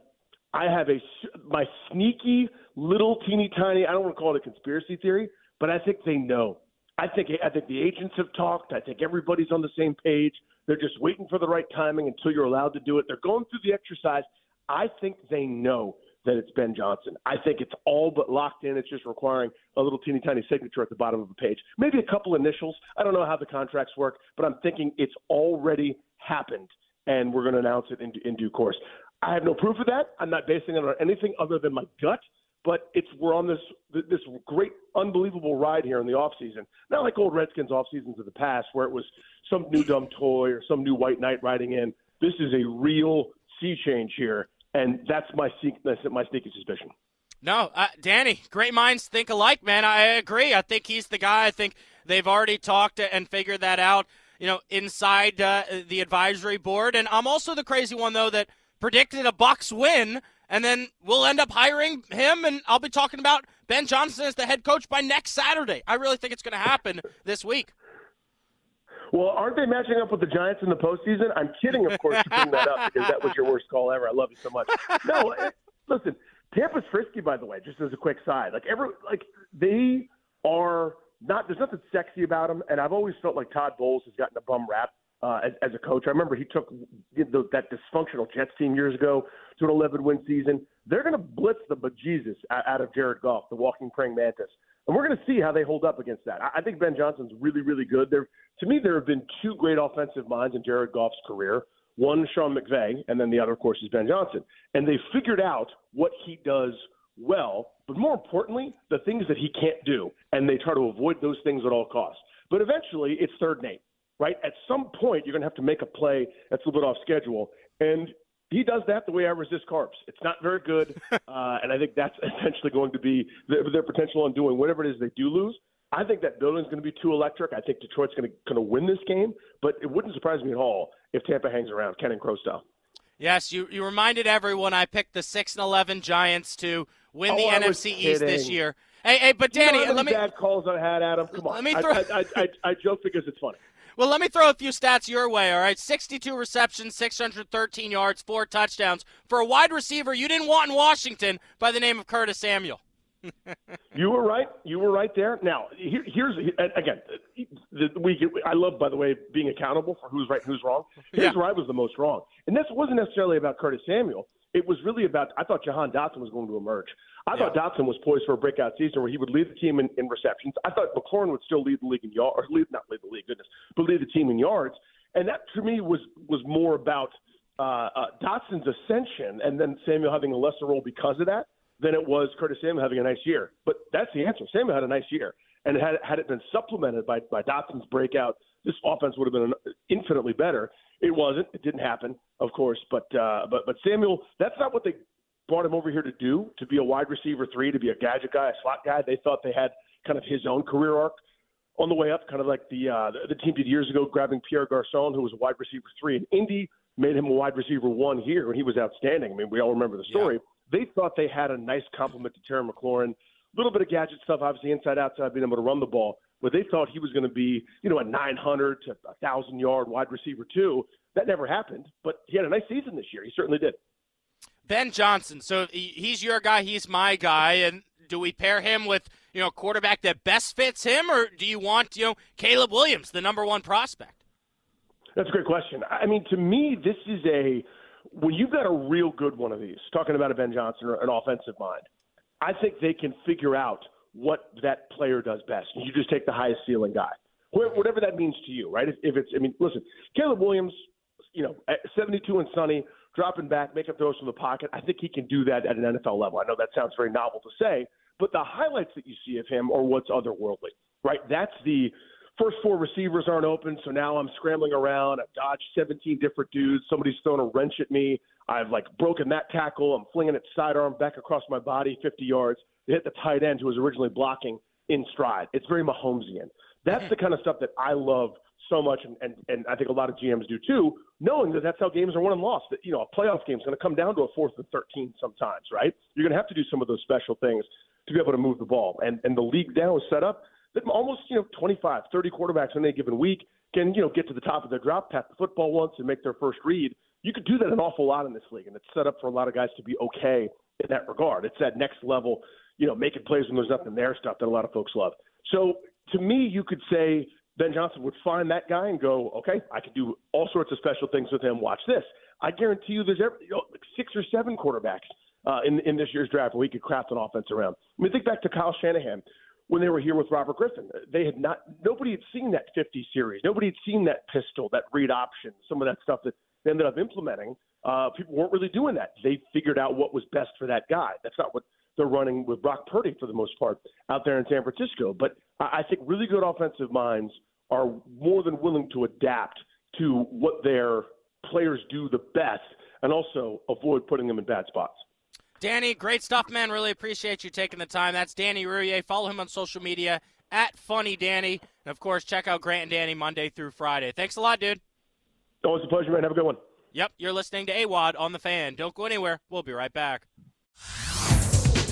I have a my sneaky little teeny tiny, I don't want to call it a conspiracy theory, but I think they know. I think I think the agents have talked. I think everybody's on the same page. They're just waiting for the right timing until you're allowed to do it. They're going through the exercise. I think they know that it's Ben Johnson. I think it's all but locked in. It's just requiring a little teeny tiny signature at the bottom of a page. Maybe a couple initials. I don't know how the contracts work, but I'm thinking it's already happened, and we're going to announce it in, in due course. I have no proof of that. I'm not basing it on anything other than my gut, but it's we're on this this great, unbelievable ride here in the offseason. Not like old Redskins offseasons of the past where it was some new dumb toy or some new white knight riding in. This is a real sea change here, and that's my, that's my sneaky suspicion. No, uh, Danny, great minds think alike, man. I agree. I think he's the guy. I think they've already talked and figured that out, you know, inside uh, the advisory board. And I'm also the crazy one, though, that predicted a Bucs win, and then we'll end up hiring him, and I'll be talking about Ben Johnson as the head coach by next Saturday. I really think it's going to happen this week. Well, aren't they matching up with the Giants in the postseason? I'm kidding, of course, to bring that up because that was your worst call ever. I love you so much. No, it, listen, Tampa's frisky, by the way, just as a quick side. Like, every, like they are not – there's nothing sexy about them, and I've always felt like Todd Bowles has gotten a bum rap. Uh, as, as a coach. I remember he took the, that dysfunctional Jets team years ago to an eleven-win season. They're going to blitz the bejesus out of Jared Goff, the walking praying mantis. And we're going to see how they hold up against that. I, I think Ben Johnson's really, really good. There, to me, there have been two great offensive minds in Jared Goff's career. One, Sean McVay, and then the other, of course, is Ben Johnson. And they figured out what he does well, but more importantly, the things that he can't do. And they try to avoid those things at all costs. But eventually, it's third and eight. Right? At some point, you're going to have to make a play that's a little bit off schedule. And he does that the way I resist carbs. It's not very good. uh, and I think that's essentially going to be their, their potential undoing. Whatever it is they do lose, I think that building's going to be too electric. I think Detroit's going to, going to win this game. But it wouldn't surprise me at all if Tampa hangs around, Ken and Crow style. Yes, you, you reminded everyone I picked the six and eleven Giants to win oh, the I N F C East this year. Hey, hey, but Danny, you know let me. Bad calls I had, Adam. Come on. Let me throw... I, I, I, I joke because it's funny. Well, let me throw a few stats your way, all right? sixty-two receptions, six hundred thirteen yards, four touchdowns. For a wide receiver you didn't want in Washington by the name of Curtis Samuel. You were right. You were right there. Now, here, here's – again, the, we, I love, by the way, being accountable for who's right and who's wrong. Here's yeah. where I was the most wrong. And this wasn't necessarily about Curtis Samuel. It was really about – I thought Jahan Dotson was going to emerge. I yeah. thought Dotson was poised for a breakout season where he would lead the team in, in receptions. I thought McLaurin would still lead the league in yards, or lead, not lead the league, goodness, but lead the team in yards. And that, to me, was was more about uh, uh, Dotson's ascension and then Samuel having a lesser role because of that than it was Curtis Samuel having a nice year. But that's the answer. Samuel had a nice year. And had, had it been supplemented by, by Dotson's breakout, this offense would have been infinitely better. It wasn't. It didn't happen, of course. But uh, but but Samuel, that's not what they – brought him over here to do, to be a wide receiver three, to be a gadget guy, a slot guy. They thought they had kind of his own career arc on the way up, kind of like the uh, the team did years ago, grabbing Pierre Garçon, who was a wide receiver three in Indy, made him a wide receiver one here, and he was outstanding. I mean, we all remember the story. Yeah. They thought they had a nice compliment to Terry McLaurin, a little bit of gadget stuff, obviously inside, outside, being able to run the ball, but they thought he was going to be, you know, a nine hundred to one thousand yard wide receiver two. That never happened, but he had a nice season this year. He certainly did. Ben Johnson, so he's your guy, he's my guy, and do we pair him with, you know, a quarterback that best fits him, or do you want, you know, Caleb Williams, the number one prospect? That's a great question. I mean, to me, this is a – when you've got a real good one of these, talking about a Ben Johnson or an offensive mind, I think they can figure out what that player does best. You just take the highest ceiling guy, whatever that means to you, right? If it's – I mean, listen, Caleb Williams, you know, at seventy-two and sunny – dropping back, making throws from the pocket. I think he can do that at an N F L level. I know that sounds very novel to say, but the highlights that you see of him are what's otherworldly, right? That's the first four receivers aren't open, so now I'm scrambling around. I've dodged seventeen different dudes. Somebody's thrown a wrench at me. I've, like, broken that tackle. I'm flinging it sidearm back across my body fifty yards. They hit the tight end who was originally blocking in stride. It's very Mahomesian. That's the kind of stuff that I love so much, and, and, and I think a lot of G Ms do too, knowing that that's how games are won and lost, that, you know, a playoff game is going to come down to a fourth and thirteen sometimes, right? You're going to have to do some of those special things to be able to move the ball. And and the league now is set up almost, you know, twenty-five, thirty quarterbacks in any given week can, you know, get to the top of their drop, tap the football once and make their first read. You could do that an awful lot in this league, and it's set up for a lot of guys to be okay in that regard. It's that next level, you know, making plays when there's nothing there stuff that a lot of folks love. So to me, you could say Ben Johnson would find that guy and go, okay, I could do all sorts of special things with him. Watch this. I guarantee you there's every, you know, like six or seven quarterbacks uh, in, in this year's draft where he could craft an offense around. I mean, think back to Kyle Shanahan when they were here with Robert Griffin. They had not – nobody had seen that fifty series. Nobody had seen that pistol, that read option, some of that stuff that they ended up implementing. Uh, people weren't really doing that. They figured out what was best for that guy. That's not what they're running with Brock Purdy for the most part out there in San Francisco. But I think really good offensive minds are more than willing to adapt to what their players do the best and also avoid putting them in bad spots. Danny, great stuff, man. Really appreciate you taking the time. That's Danny Rouillet. Follow him on social media, at Funny Danny. And, of course, check out Grant and Danny Monday through Friday. Thanks a lot, dude. Always a pleasure, man. Have a good one. Yep, you're listening to Awadd on the Fan. Don't go anywhere. We'll be right back.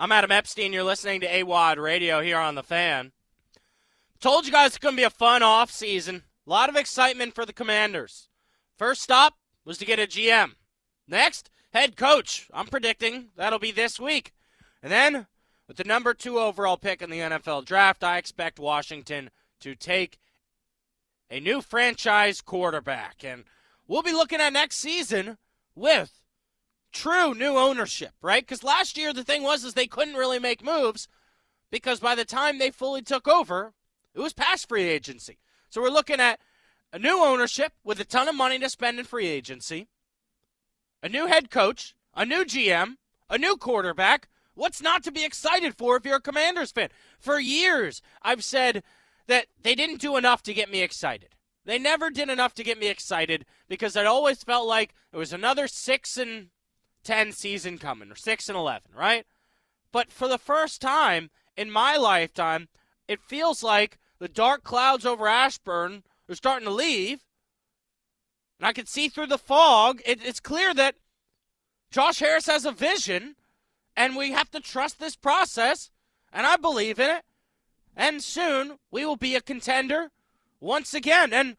I'm Adam Epstein. You're listening to Awadd Radio here on The Fan. Told you guys it's going to be a fun offseason. A lot of excitement for the Commanders. First stop was to get a G M. Next, head coach. I'm predicting that'll be this week. And then, with the number two overall pick in the N F L Draft, I expect Washington to take a new franchise quarterback. And we'll be looking at next season with true new ownership, right? Because last year the thing was is they couldn't really make moves because by the time they fully took over, it was past free agency. So we're looking at a new ownership with a ton of money to spend in free agency, a new head coach, a new G M, a new quarterback. What's not to be excited for if you're a Commanders fan? For years, I've said that they didn't do enough to get me excited. They never did enough to get me excited because I always felt like it was another six and ten season coming, or six and eleven, right? But for the first time in my lifetime, it feels like the dark clouds over Ashburn are starting to leave, and I can see through the fog. It, it's clear that Josh Harris has a vision, and we have to trust this process, and I believe in it, and soon we will be a contender once again, and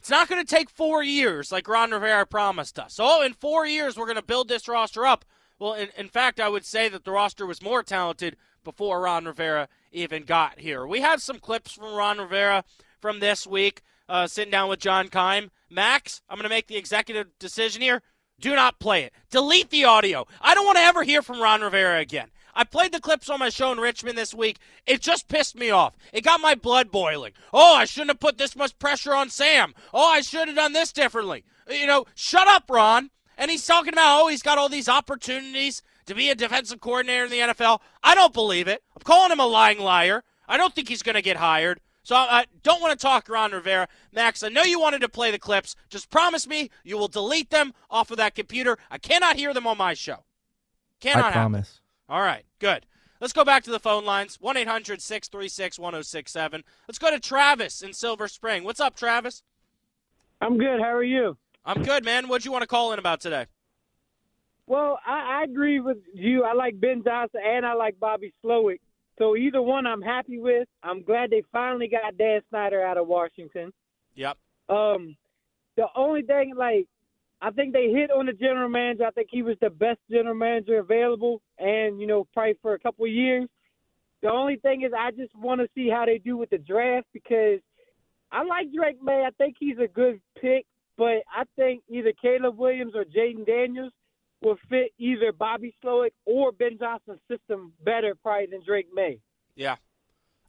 it's not going to take four years like Ron Rivera promised us. Oh, in four years, we're going to build this roster up. Well, in, in fact, I would say that the roster was more talented before Ron Rivera even got here. We have some clips from Ron Rivera from this week, uh, sitting down with John Keim. Max, I'm going to make the executive decision here. Do not play it. Delete the audio. I don't want to ever hear from Ron Rivera again. I played the clips on my show in Richmond this week. It just pissed me off. It got my blood boiling. Oh, I shouldn't have put this much pressure on Sam. Oh, I should have done this differently. You know, shut up, Ron. And he's talking about, oh, he's got all these opportunities to be a defensive coordinator in the N F L. I don't believe it. I'm calling him a lying liar. I don't think he's going to get hired. So I don't want to talk Ron Rivera. Max, I know you wanted to play the clips. Just promise me you will delete them off of that computer. I cannot hear them on my show. Cannot I promise. Happen. All right, good. Let's go back to the phone lines, one eight hundred, six three six, one oh six seven. Let's go to Travis in Silver Spring. What's up, Travis? I'm good. How are you? I'm good, man. What'd you want to call in about today? Well, I, I agree with you. I like Ben Johnson, and I like Bobby Slowik. So either one I'm happy with. I'm glad they finally got Dan Snyder out of Washington. Yep. Um, the only thing, like, I think they hit on the general manager. I think he was the best general manager available and, you know, probably for a couple of years. The only thing is I just want to see how they do with the draft because I like Drake May. I think he's a good pick, but I think either Caleb Williams or Jaden Daniels will fit either Bobby Slowik or Ben Johnson's system better probably than Drake May. Yeah.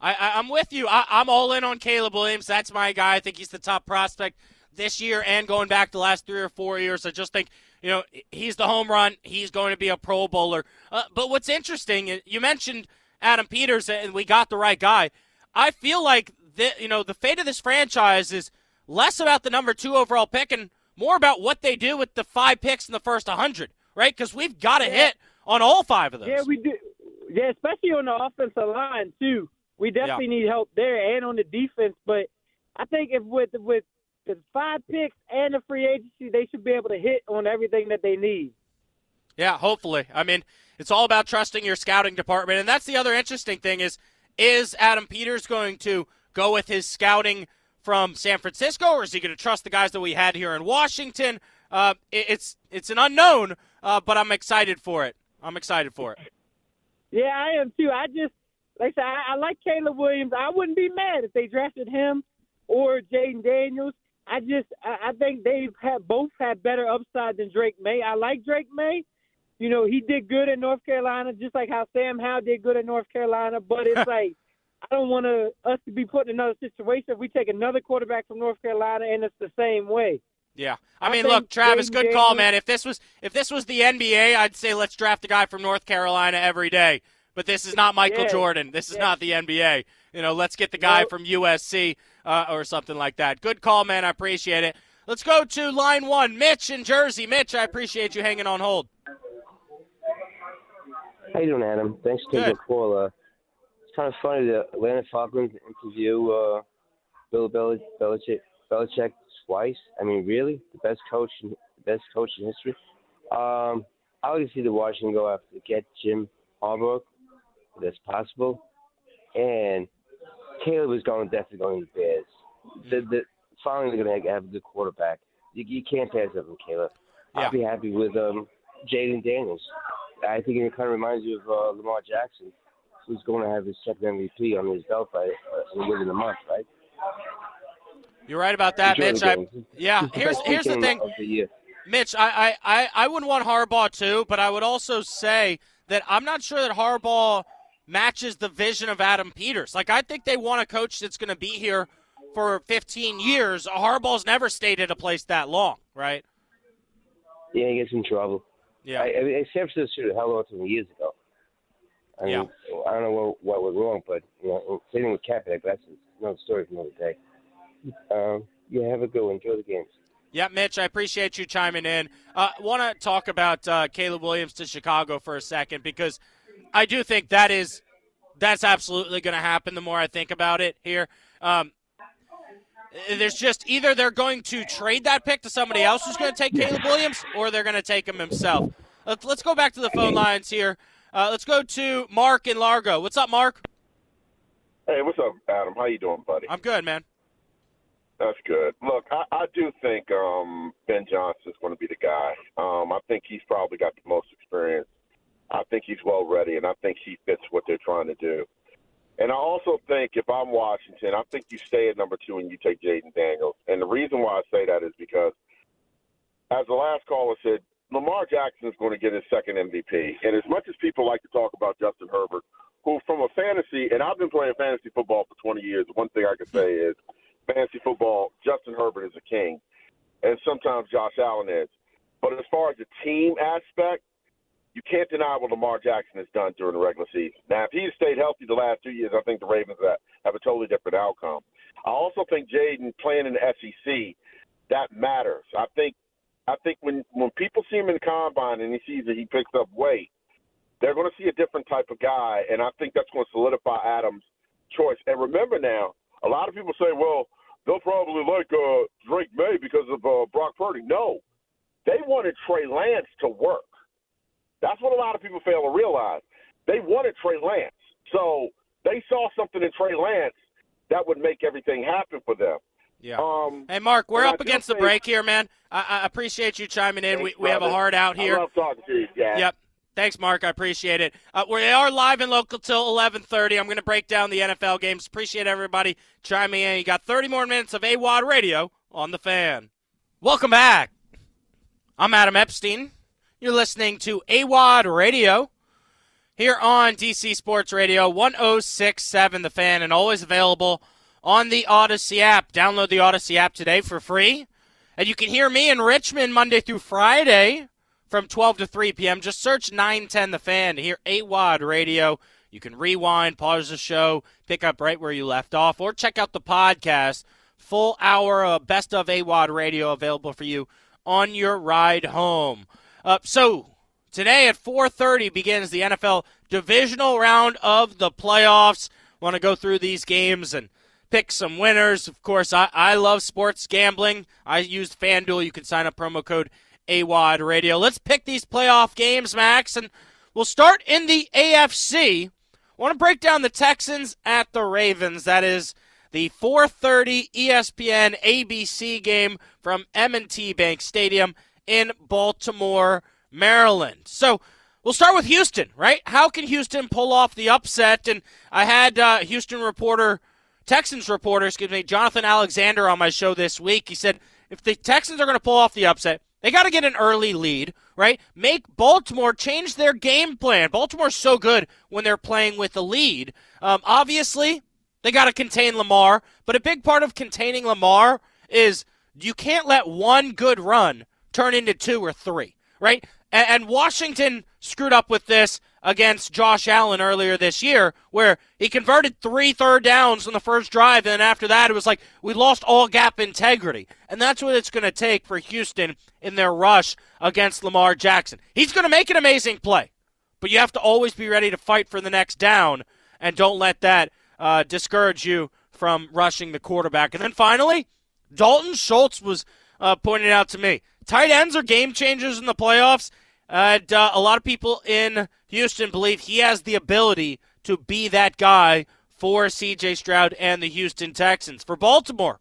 I, I, I'm with you. I, I'm all in on Caleb Williams. That's my guy. I think he's the top prospect this year and going back the last three or four years. I just think, you know, he's the home run. He's going to be a Pro Bowler. Uh, but what's interesting, you mentioned Adam Peters, and we got the right guy. I feel like the, you know, the fate of this franchise is less about the number two overall pick and more about what they do with the five picks in the first one hundred, right? Because we've got a yeah. hit on all five of those. Yeah, we do. Yeah, especially on the offensive line, too. We definitely yeah. need help there and on the defense. But I think if with with the five picks and the free agency, they should be able to hit on everything that they need. Yeah, hopefully. I mean, it's all about trusting your scouting department. And that's the other interesting thing is, is Adam Peters going to go with his scouting from San Francisco, or is he going to trust the guys that we had here in Washington? Uh, it, it's it's an unknown, uh, but I'm excited for it. I'm excited for it. Yeah, I am too. I just, like I said, I, I like Caleb Williams. I wouldn't be mad if they drafted him or Jaden Daniels. I just, I, I think they've had both had better upside than Drake May. I like Drake May. You know, he did good in North Carolina, just like how Sam Howell did good in North Carolina. But it's like, I don't want to, us to be put in another situation if we take another quarterback from North Carolina and it's the same way. Yeah. I, I mean, look, Travis, James good Daniels, call, man. If this was if this was the N B A, I'd say let's draft a guy from North Carolina every day. But this is not Michael yeah, Jordan. This is yeah. not the N B A. You know, let's get the guy nope. from U S C uh, or something like that. Good call, man. I appreciate it. Let's go to line one. Mitch in Jersey. Mitch, I appreciate you hanging on hold. How you doing, Adam? Thanks for taking the call. Uh, it's kind of funny the Atlanta Falcons interview uh, Bill Belich- Belichick, Belichick twice. I mean, really, the best coach, in, best coach in history. Um, I would see the Washington go after get Jim Harbaugh, if that's possible. And Caleb is going definitely going to the Bears. The, the finally they're going to have a good quarterback. You, you can't pass up on Caleb. Yeah. I'll be happy with um, Jaden Daniels. I think it kind of reminds you of uh, Lamar Jackson, who's going to have his second M V P on his belt by uh, within a month, right? You're right about that, Enjoy Mitch. I, yeah, here's here's the thing, the Mitch. I, I, I wouldn't want Harbaugh too, but I would also say that I'm not sure that Harbaugh matches the vision of Adam Peters. Like, I think they want a coach that's going to be here for fifteen years. Harbaugh's never stayed at a place that long, right? Yeah, he gets in trouble. Yeah, I, I mean, San Francisco should have held on to him years ago. I mean, yeah. I don't know what, what was wrong, but you know, sitting with Kaepernick, that's another story for another day. Um, yeah, have a good one. Enjoy the games. Yeah, Mitch, I appreciate you chiming in. I uh, want to talk about uh, Caleb Williams to Chicago for a second, because I do think that is that's absolutely going to happen the more I think about it here. Um, There's just either they're going to trade that pick to somebody else who's going to take Caleb Williams, or they're going to take him himself. Let's go back to the phone lines here. Uh, let's go to Mark in Largo. What's up, Mark? Hey, what's up, Adam? How you doing, buddy? I'm good, man. That's good. Look, I, I do think um, Ben Johnson is going to be the guy. Um, I think he's probably got the most experience. I think he's well ready, and I think he fits what they're trying to do. And I also think if I'm Washington, I think you stay at number two and you take Jaden Daniels. And the reason why I say that is because, as the last caller said, Lamar Jackson is going to get his second M V P. And as much as people like to talk about Justin Herbert, who from a fantasy, and I've been playing fantasy football for twenty years, one thing I can say is fantasy football, Justin Herbert is a king. And sometimes Josh Allen is. But as far as the team aspect, you can't deny what Lamar Jackson has done during the regular season. Now, if he had stayed healthy the last two years, I think the Ravens have a totally different outcome. I also think Jaden playing in the S E C, that matters. I think I think when, when people see him in the combine and he sees that he picks up weight, they're going to see a different type of guy, and I think that's going to solidify Adam's choice. And remember now, a lot of people say, well, they'll probably like uh, Drake May because of uh, Brock Purdy. No, they wanted Trey Lance to work. That's what a lot of people fail to realize. They wanted Trey Lance. So they saw something in Trey Lance that would make everything happen for them. Yeah. Um, hey, Mark, we're up I against the think, break here, man. I, I appreciate you chiming in. Thanks, we we brother. have a hard out here. I love talking to you guys. Yep. Thanks, Mark. I appreciate it. Uh, we are live and local till eleven thirty. I'm going to break down the N F L games. Appreciate everybody chiming in. You got thirty more minutes of Awadd Radio on the Fan. Welcome back. I'm Adam Epstein. You're listening to Awadd Radio here on D C Sports Radio one oh six point seven The Fan, and always available on the Odyssey app. Download the Odyssey app today for free. And you can hear me in Richmond Monday through Friday from twelve to three p.m. Just search nine ten The Fan to hear Awadd Radio. You can rewind, pause the show, pick up right where you left off, or check out the podcast. Full hour of Best of Awadd Radio available for you on your ride home. Uh, so today at four thirty begins the N F L divisional round of the playoffs. Want to go through these games and pick some winners. Of course, I, I love sports gambling. I used FanDuel. You can sign up promo code Awadd Radio. Let's pick these playoff games, Max, and we'll start in the A F C. Want to break down the Texans at the Ravens. That is the four thirty E S P N A B C game from M and T Bank Stadium in Baltimore, Maryland. So we'll start with Houston, right? How can Houston pull off the upset? And I had uh, Houston reporter, Texans reporter, excuse me, Jonathan Alexander on my show this week. He said if the Texans are going to pull off the upset, they got to get an early lead, right? Make Baltimore change their game plan. Baltimore's so good when they're playing with a lead. Um, obviously, they got to contain Lamar, but a big part of containing Lamar is you can't let one good run turn into two or three, right? And Washington screwed up with this against Josh Allen earlier this year, where he converted three third downs on the first drive, and then after that it was like we lost all gap integrity. And that's what it's going to take for Houston in their rush against Lamar Jackson. He's going to make an amazing play, but you have to always be ready to fight for the next down, and don't let that Uh, discourage you from rushing the quarterback. And then finally, Dalton Schultz was uh, pointed out to me. Tight ends are game changers in the playoffs. Uh, and, uh, a lot of people in Houston believe he has the ability to be that guy for C J Stroud and the Houston Texans. For Baltimore,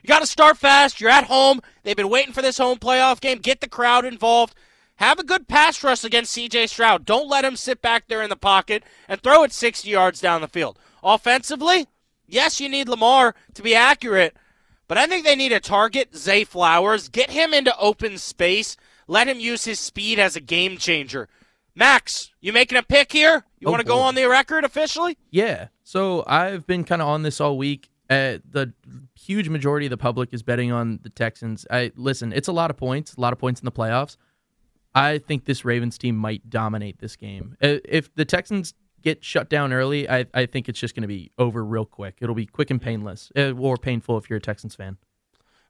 you got to start fast. You're at home. They've been waiting for this home playoff game. Get the crowd involved. Have a good pass rush against C J Stroud. Don't let him sit back there in the pocket and throw it sixty yards down the field. Offensively, yes, you need Lamar to be accurate, but I think they need to target Zay Flowers. Get him into open space. Let him use his speed as a game changer. Max, you making a pick here? You oh, want to go on the record officially? Yeah. So I've been kind of on this all week. Uh, the huge majority of the public is betting on the Texans. I listen, it's a lot of points, a lot of points in the playoffs. I think this Ravens team might dominate this game. If the Texans get shut down early, I, I think it's just going to be over real quick. It'll be quick and painless, or painful if you're a Texans fan.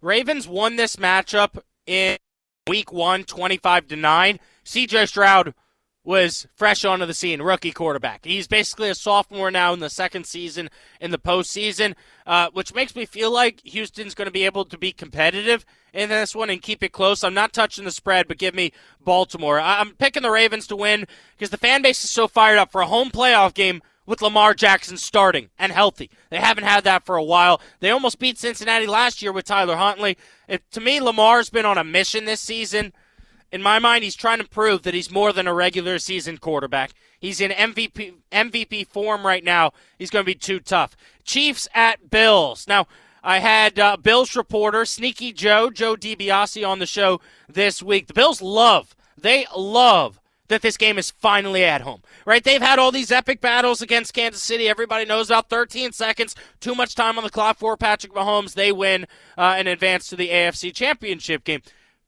Ravens won this matchup in week one, twenty-five to nine. C J Stroud was fresh onto the scene, rookie quarterback. He's basically a sophomore now in the second season in the postseason, uh, which makes me feel like Houston's going to be able to be competitive in this one and keep it close. I'm not touching the spread, but give me Baltimore. I- I'm picking the Ravens to win because the fan base is so fired up for a home playoff game with Lamar Jackson starting and healthy. They haven't had that for a while. They almost beat Cincinnati last year with Tyler Huntley. It, to me, Lamar's been on a mission this season. In my mind, he's trying to prove that he's more than a regular season quarterback. He's in M V P M V P form right now. He's going to be too tough. Chiefs at Bills. Now, I had uh, Bills reporter Sneaky Joe, Joe DiBiase, on the show this week. The Bills love, they love that this game is finally at home, right? They've had all these epic battles against Kansas City. Everybody knows about thirteen seconds, too much time on the clock for Patrick Mahomes. They win uh, and advance to the A F C Championship game.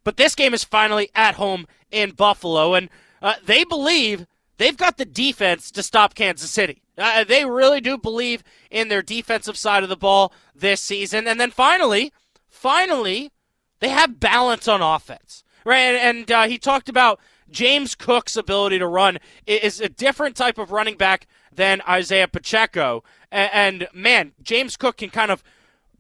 But this game is finally at home in Buffalo, and uh, they believe they've got the defense to stop Kansas City. Uh, they really do believe in their defensive side of the ball this season. And then finally, finally, they have balance on offense, right? And, and uh, he talked about James Cook's ability to run is a different type of running back than Isaiah Pacheco. And, and man, James Cook can kind of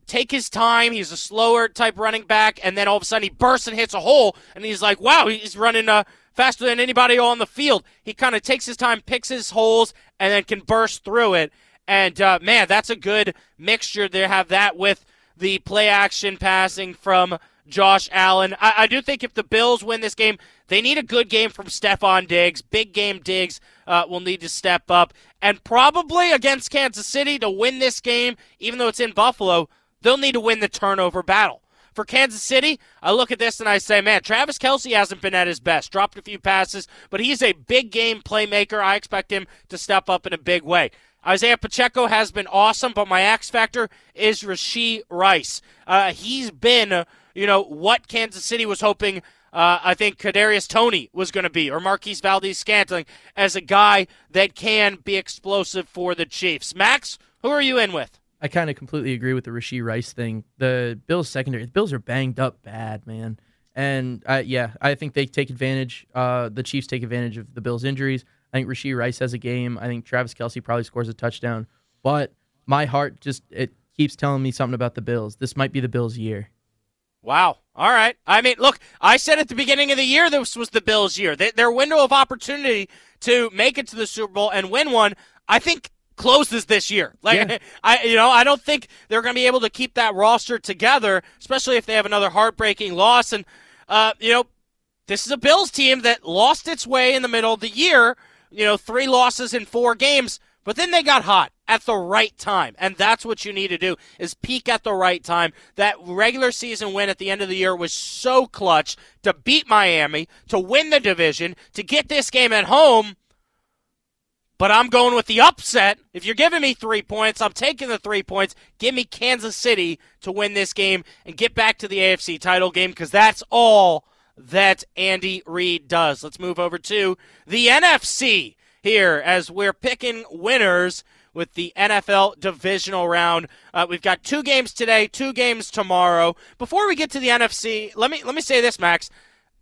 take his time. He's a slower type running back, and then all of a sudden he bursts and hits a hole, and he's like, wow, he's running uh, faster than anybody on the field. He kind of takes his time, picks his holes, and then can burst through it. And, uh, man, that's a good mixture. They have that with the play-action passing from Josh Allen. I, I do think if the Bills win this game, they need a good game from Stephon Diggs. Big game Diggs uh, will need to step up. And probably against Kansas City to win this game, even though it's in Buffalo, they'll need to win the turnover battle. For Kansas City, I look at this and I say, man, Travis Kelce hasn't been at his best. Dropped a few passes, but he's a big-game playmaker. I expect him to step up in a big way. Isaiah Pacheco has been awesome, but my X factor is Rashee Rice. Uh, he's been, uh, you know, what Kansas City was hoping uh, I think Kadarius Toney was going to be, or Marquise Valdes-Scantling, as a guy that can be explosive for the Chiefs. Max, who are you in with? I kind of completely agree with the Rashee Rice thing. The Bills secondary, the Bills are banged up bad, man. And, I, yeah, I think they take advantage. Uh, the Chiefs take advantage of the Bills' injuries. I think Rashee Rice has a game. I think Travis Kelce probably scores a touchdown. But my heart just it keeps telling me something about the Bills. This might be the Bills' year. Wow. All right. I mean, look, I said at the beginning of the year this was the Bills' year. They, their window of opportunity to make it to the Super Bowl and win one, I think, closes this year. Like yeah. I you know, I don't think they're going to be able to keep that roster together, especially if they have another heartbreaking loss. And, uh, you know, this is a Bills team that lost its way in the middle of the year, you know, three losses in four games, but then they got hot at the right time, and that's what you need to do is peak at the right time. That regular season win at the end of the year was so clutch to beat Miami, to win the division, to get this game at home. But I'm going with the upset. If you're giving me three points, I'm taking the three points. Give me Kansas City to win this game and get back to the A F C title game, because that's all that Andy Reid does. Let's move over to the N F C here as we're picking winners with the N F L divisional round. Uh, we've got two games today, two games tomorrow. Before we get to the N F C, let me let me say this, Max.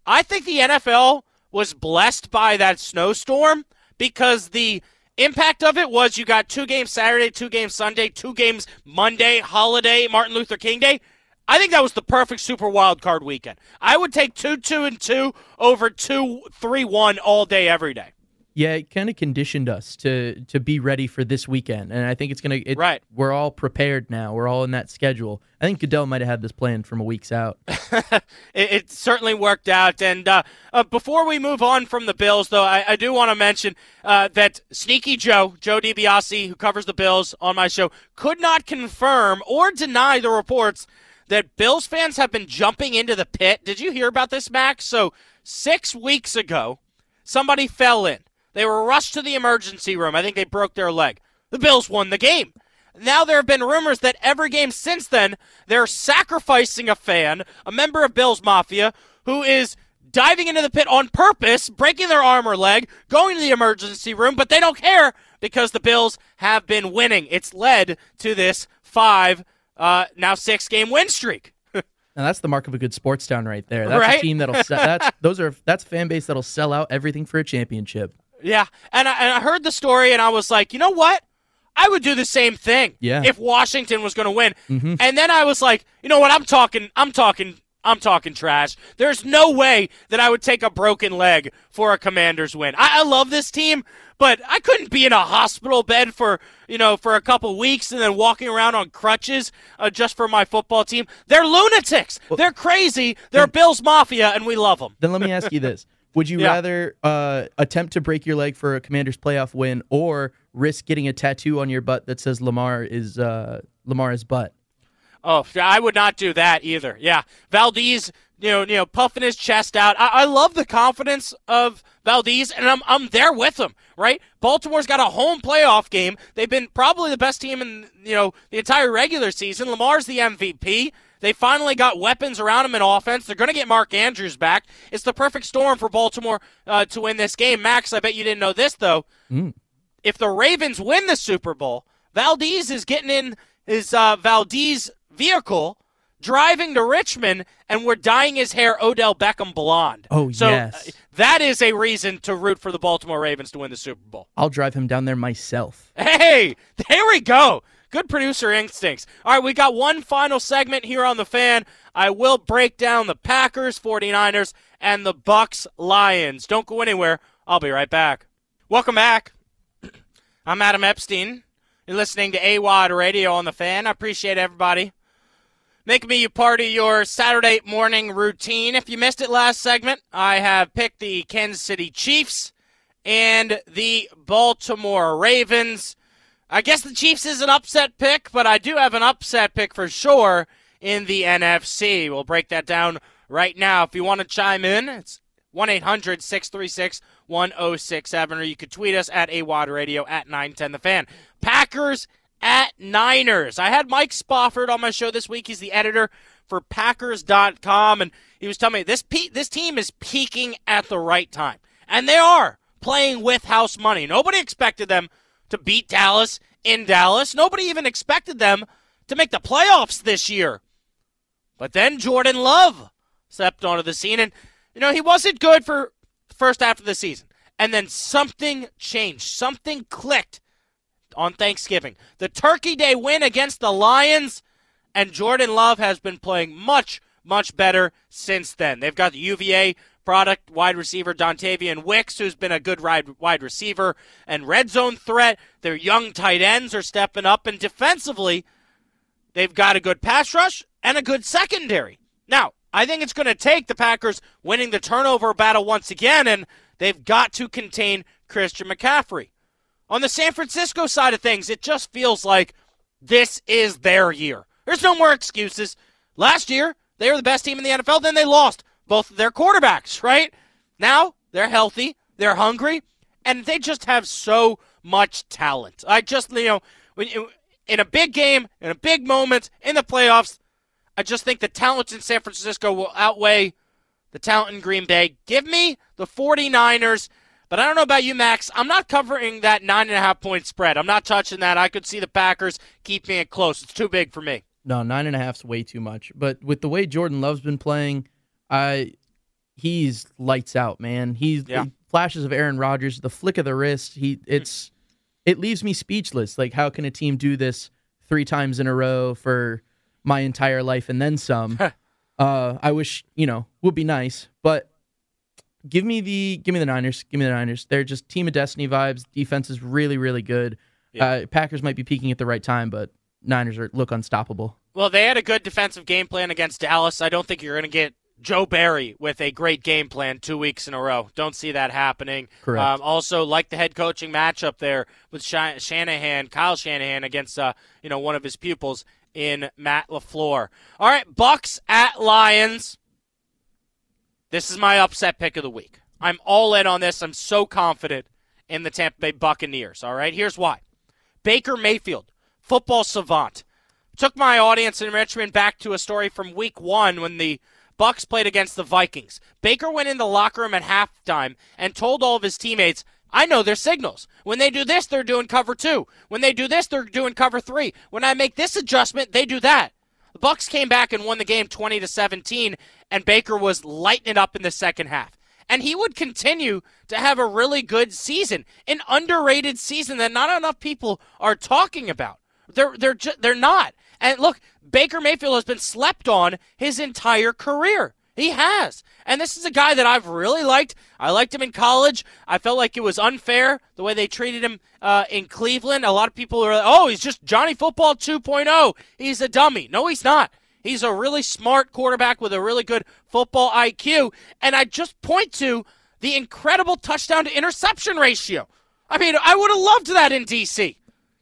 I think the N F L was blessed by that snowstorm, because the impact of it was you got two games Saturday, two games Sunday, two games Monday, holiday, Martin Luther King Day. I think that was the perfect super wild card weekend. I would take two two and two over two three one all day, every day. Yeah, it kind of conditioned us to to be ready for this weekend, and I think it's going it, to... Right. We're all prepared now. We're all in that schedule. I think Goodell might have had this planned from a week's out. it, it certainly worked out, and uh, uh, before we move on from the Bills, though, I, I do want to mention uh, that Sneaky Joe, Joe DiBiase, who covers the Bills on my show, could not confirm or deny the reports that Bills fans have been jumping into the pit. Did you hear about this, Max? So six weeks ago, somebody fell in. They were rushed to the emergency room. I think they broke their leg. The Bills won the game. Now there have been rumors that every game since then, they're sacrificing a fan, a member of Bills Mafia, who is diving into the pit on purpose, breaking their arm or leg, going to the emergency room, but they don't care because the Bills have been winning. It's led to this five, uh, now six-game win streak. Now that's the mark of a good sports town right there. That's right? A team that'll sell, that's those are that's a fan base that'll sell out everything for a championship. Yeah, and I, and I heard the story, and I was like, you know what? I would do the same thing yeah. if Washington was going to win. Mm-hmm. And then I was like, you know what? I'm talking, I'm talking, I'm talking trash. There's no way that I would take a broken leg for a Commanders win. I, I love this team, but I couldn't be in a hospital bed for you know for a couple weeks and then walking around on crutches uh, just for my football team. They're lunatics. Well, they're crazy. They're then, Bills Mafia, and we love them. Then let me ask you this. Would you yeah. rather uh, attempt to break your leg for a Commanders playoff win, or risk getting a tattoo on your butt that says Lamar is uh, Lamar is butt? Oh, I would not do that either. Yeah, Valdez, you know, you know, puffing his chest out. I, I love the confidence of Valdez, and I'm I'm there with him. Right? Baltimore's got a home playoff game. They've been probably the best team in you know the entire regular season. Lamar's the M V P. They finally got weapons around him in offense. They're going to get Mark Andrews back. It's the perfect storm for Baltimore uh, to win this game. Max, I bet you didn't know this, though. Mm. If the Ravens win the Super Bowl, Valdez is getting in his uh, Valdez vehicle, driving to Richmond, and we're dyeing his hair Odell Beckham blonde. Oh, so, yes. Uh, that is a reason to root for the Baltimore Ravens to win the Super Bowl. I'll drive him down there myself. Hey, there we go. Good producer instincts. All right, we got one final segment here on The Fan. I will break down the Packers, forty-niners, and the Bucs Lions. Don't go anywhere. I'll be right back. Welcome back. I'm Adam Epstein. You're listening to Awadd Radio on The Fan. I appreciate everybody making me part of your Saturday morning routine. If you missed it last segment, I have picked the Kansas City Chiefs and the Baltimore Ravens. I guess the Chiefs is an upset pick, but I do have an upset pick for sure in the N F C. We'll break that down right now. If you want to chime in, it's one eight hundred, six three six, one oh six seven, or you could tweet us at Awadd Radio at nine ten the fan. Packers at Niners. I had Mike Spofford on my show this week. He's the editor for Packers dot com, and He was telling me this pe- this team is peaking at the right time. And they are playing with house money. Nobody expected them to beat Dallas in Dallas. Nobody even expected them to make the playoffs this year. But then Jordan Love stepped onto the scene. And, you know, he wasn't good for the first half of the season. And then something changed. Something clicked on Thanksgiving. The Turkey Day win against the Lions. And Jordan Love has been playing much, much better since then. They've got the U V A product wide receiver Dontavian Wicks, who's been a good ride, wide receiver and red zone threat. Their young tight ends are stepping up. And defensively, they've got a good pass rush and a good secondary. Now, I think it's going to take the Packers winning the turnover battle once again, and they've got to contain Christian McCaffrey. On the San Francisco side of things, it just feels like this is their year. There's no more excuses. Last year, they were the best team in the N F L. Then they lost both of their quarterbacks, right? Now, they're healthy, they're hungry, and they just have so much talent. I just, you know, when you, in a big game, in a big moment, in the playoffs, I just think the talent in San Francisco will outweigh the talent in Green Bay. Give me the 49ers, but I don't know about you, Max. I'm not covering that nine and a half point spread. I'm not touching that. I could see the Packers keeping it close. It's too big for me. No, nine and a half's way too much. But with the way Jordan Love's been playing, I he's lights out, man. He's yeah. he flashes of Aaron Rodgers, the flick of the wrist. He it's it leaves me speechless. Like, how can a team do this three times in a row for my entire life and then some? uh, I wish, you know, would be nice. But give me the give me the Niners. Give me the Niners. They're just team of destiny vibes. Defense is really, really good. Yeah. Uh, Packers might be peaking at the right time, but Niners are look unstoppable. Well, they had a good defensive game plan against Dallas. I don't think you're going to get Joe Barry with a great game plan two weeks in a row. Don't see that happening. Correct. Um, also, like the head coaching matchup there with Shanahan, Kyle Shanahan against uh, you know one of his pupils in Matt LaFleur. All right, Bucs at Lions. This is my upset pick of the week. I'm all in on this. I'm so confident in the Tampa Bay Buccaneers. All right, here's why. Baker Mayfield, football savant, took my audience in Richmond back to a story from week one when the Bucs played against the Vikings. Baker went in the locker room at halftime and told all of his teammates, I know their signals. When they do this, they're doing cover two. When they do this, they're doing cover three. When I make this adjustment, they do that. The Bucs came back and won the game twenty to seventeen, and Baker was lighting it up in the second half. And he would continue to have a really good season, an underrated season that not enough people are talking about. They're they're ju- they're not. And look, Baker Mayfield has been slept on his entire career. He has. And this is a guy that I've really liked. I liked him in college. I felt like it was unfair the way they treated him uh, in Cleveland. A lot of people are like, oh, he's just Johnny Football two point oh. He's a dummy. No, he's not. He's a really smart quarterback with a really good football I Q. And I just point to the incredible touchdown to interception ratio. I mean, I would have loved that in D C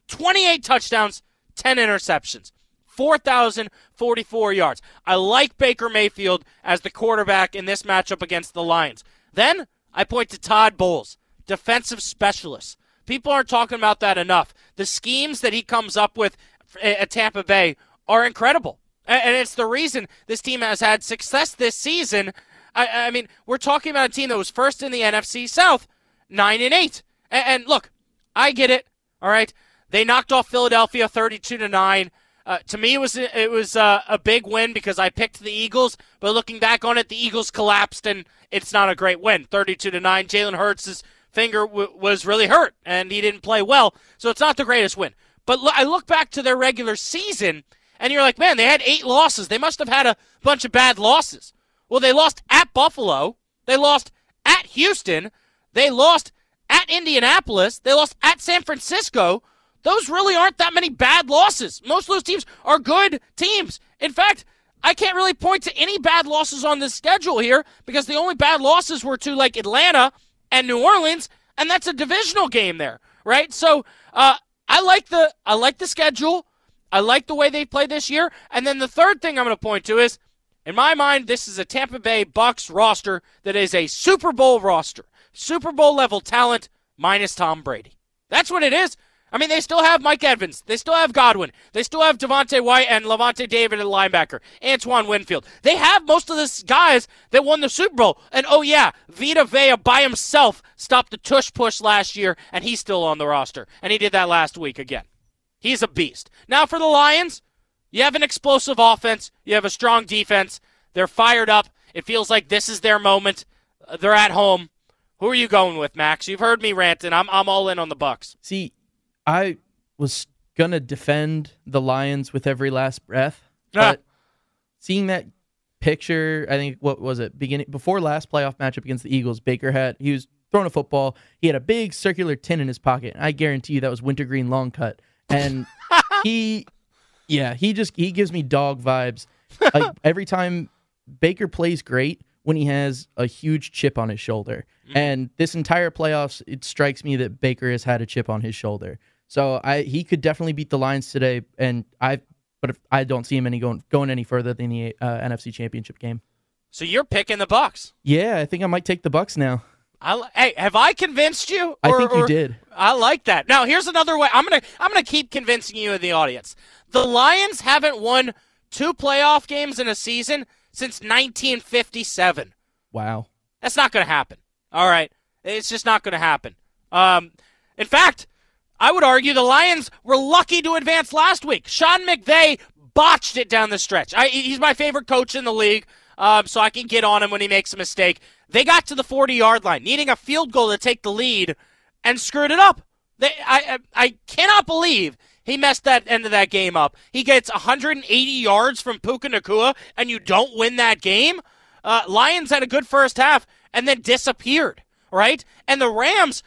twenty-eight touchdowns, ten interceptions, four thousand forty-four yards. I like Baker Mayfield as the quarterback in this matchup against the Lions. Then I point to Todd Bowles, defensive specialist. People aren't talking about that enough. The schemes that he comes up with at Tampa Bay are incredible. And it's the reason this team has had success this season. I, I mean, we're talking about a team that was first in the N F C South, nine and eight. And, and look, I get it, all right? They knocked off Philadelphia thirty-two to nine. Uh, to me, it was it was uh, a big win because I picked the Eagles. But looking back on it, the Eagles collapsed, and it's not a great win. thirty-two to nine. Jalen Hurts' finger w- was really hurt, and he didn't play well. So it's not the greatest win. But lo- I look back to their regular season, and you're like, man, they had eight losses. They must have had a bunch of bad losses. Well, they lost at Buffalo. They lost at Houston. They lost at Indianapolis. They lost at San Francisco. Those really aren't that many bad losses. Most of those teams are good teams. In fact, I can't really point to any bad losses on this schedule here because the only bad losses were to, like, Atlanta and New Orleans, and that's a divisional game there, right? So uh, I like the I like the schedule. I like the way they play this year. And then the third thing I'm going to point to is, in my mind, this is a Tampa Bay Bucs roster that is a Super Bowl roster. Super Bowl-level talent minus Tom Brady. That's what it is. I mean, they still have Mike Evans. They still have Godwin. They still have Devontae White and Lavonte David at linebacker. Antoine Winfield. They have most of the guys that won the Super Bowl. And, oh, yeah, Vita Vea by himself stopped the tush push last year, and he's still on the roster. And he did that last week again. He's a beast. Now for the Lions, you have an explosive offense. You have a strong defense. They're fired up. It feels like this is their moment. They're at home. Who are you going with, Max? You've heard me ranting. I'm I'm all in on the Bucs. See, I was going to defend the Lions with every last breath, but ah. seeing that picture, I think, what was it, beginning before last playoff matchup against the Eagles, Baker had, he was throwing a football, he had a big circular tin in his pocket, and I guarantee you that was wintergreen long cut, and he, yeah, he just, he gives me dog vibes. Like, every time Baker plays great, when he has a huge chip on his shoulder. Mm-hmm. And this entire playoffs, it strikes me that Baker has had a chip on his shoulder. So I he could definitely beat the Lions today, and I but if, I don't see him any going going any further than the uh, N F C Championship game. So you're picking the Bucs. Yeah, I think I might take the Bucs now. I, hey, have I convinced you? Or, I think you or, did. I like that. Now, here's another way. I'm going to I'm going to keep convincing you in the audience. The Lions haven't won two playoff games in a season since nineteen fifty-seven. Wow. That's not going to happen. All right. It's just not going to happen. Um, in fact, I would argue the Lions were lucky to advance last week. Sean McVay botched it down the stretch. I, he's my favorite coach in the league, um, so I can get on him when he makes a mistake. They got to the forty-yard line, needing a field goal to take the lead, and screwed it up. They, I, I, I cannot believe he messed that end of that game up. He gets one hundred eighty yards from Puka Nacua, and you don't win that game? Uh, Lions had a good first half and then disappeared, right? And the Rams'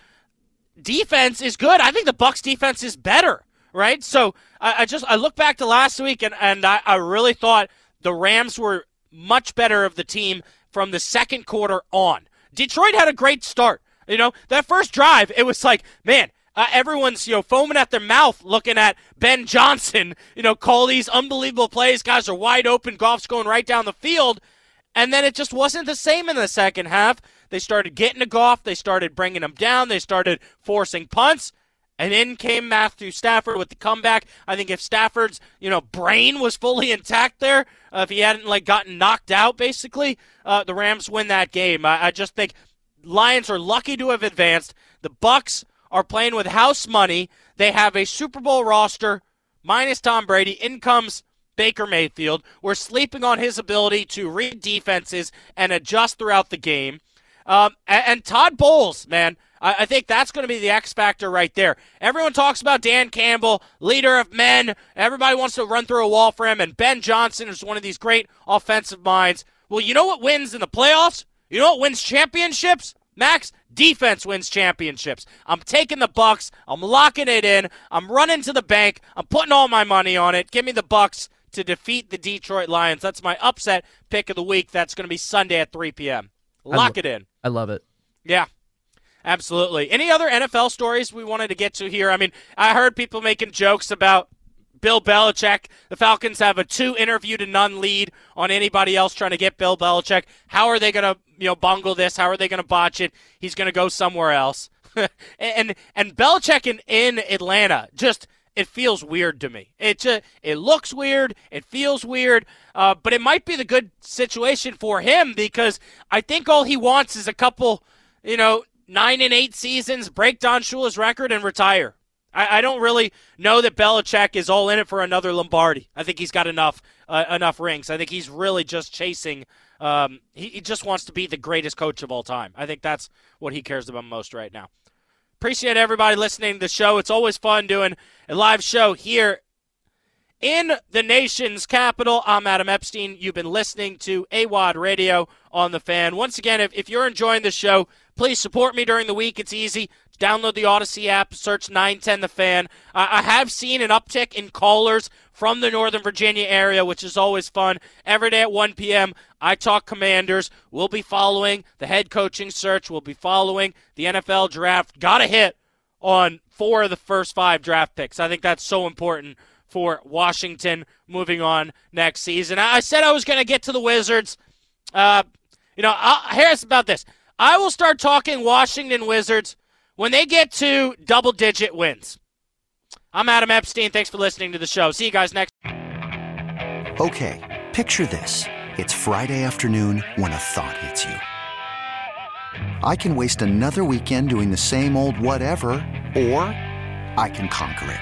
defense is good. I think the Bucs' defense is better, right? So I, I just I look back to last week, and, and I, I really thought the Rams were much better of the team from the second quarter on. Detroit had a great start. You know, that first drive, it was like, man, Uh, everyone's, you know, foaming at their mouth looking at Ben Johnson, you know, call these unbelievable plays. Guys are wide open. Goff's going right down the field. And then it just wasn't the same in the second half. They started getting to Goff. They started bringing him down. They started forcing punts. And in came Matthew Stafford with the comeback. I think if Stafford's, you know, brain was fully intact there, uh, if he hadn't, like, gotten knocked out, basically, uh, the Rams win that game. I, I just think Lions are lucky to have advanced. The Bucs are playing with house money. They have a Super Bowl roster minus Tom Brady. In comes Baker Mayfield. We're sleeping on his ability to read defenses and adjust throughout the game. Um, and, and Todd Bowles, man, I, I think that's going to be the X factor right there. Everyone talks about Dan Campbell, leader of men. Everybody wants to run through a wall for him. And Ben Johnson is one of these great offensive minds. Well, you know what wins in the playoffs? You know what wins championships? Max, defense wins championships. I'm taking the Bucs. I'm locking it in. I'm running to the bank. I'm putting all my money on it. Give me the Bucs to defeat the Detroit Lions. That's my upset pick of the week. That's going to be Sunday at three p.m. Lock lo- it in. I love it. Yeah, absolutely. Any other N F L stories we wanted to get to here? I mean, I heard people making jokes about Bill Belichick. The Falcons have a two interview to none lead on anybody else trying to get Bill Belichick. How are they going to, you know, bungle this? How are they going to botch it? He's going to go somewhere else. and and Belichick in, in Atlanta, just, it feels weird to me. It just, it looks weird. It feels weird. Uh, but it might be the good situation for him, because I think all he wants is a couple, you know, nine and eight seasons, break Don Shula's record, and retire. I don't really know that Belichick is all in it for another Lombardi. I think he's got enough uh, enough rings. I think he's really just chasing um, – he, he just wants to be the greatest coach of all time. I think that's what he cares about most right now. Appreciate everybody listening to the show. It's always fun doing a live show here in the nation's capital. I'm Adam Epstein. You've been listening to Awadd Radio on The Fan. Once again, if, if you're enjoying the show, please support me during the week. It's easy. Download the Odyssey app, search nine ten The Fan. Uh, I have seen an uptick in callers from the Northern Virginia area, which is always fun. Every day at one p.m., I talk Commanders. We'll be following the head coaching search. We'll be following the N F L draft. Got a hit on four of the first five draft picks. I think that's so important for Washington moving on next season. I, I said I was going to get to the Wizards. Uh, you know, I'll, hear us about this. I will start talking Washington Wizards when they get to double-digit wins. I'm Adam Epstein. Thanks for listening to the show. See you guys next. Okay, picture this. It's Friday afternoon when a thought hits you. I can waste another weekend doing the same old whatever, or I can conquer it.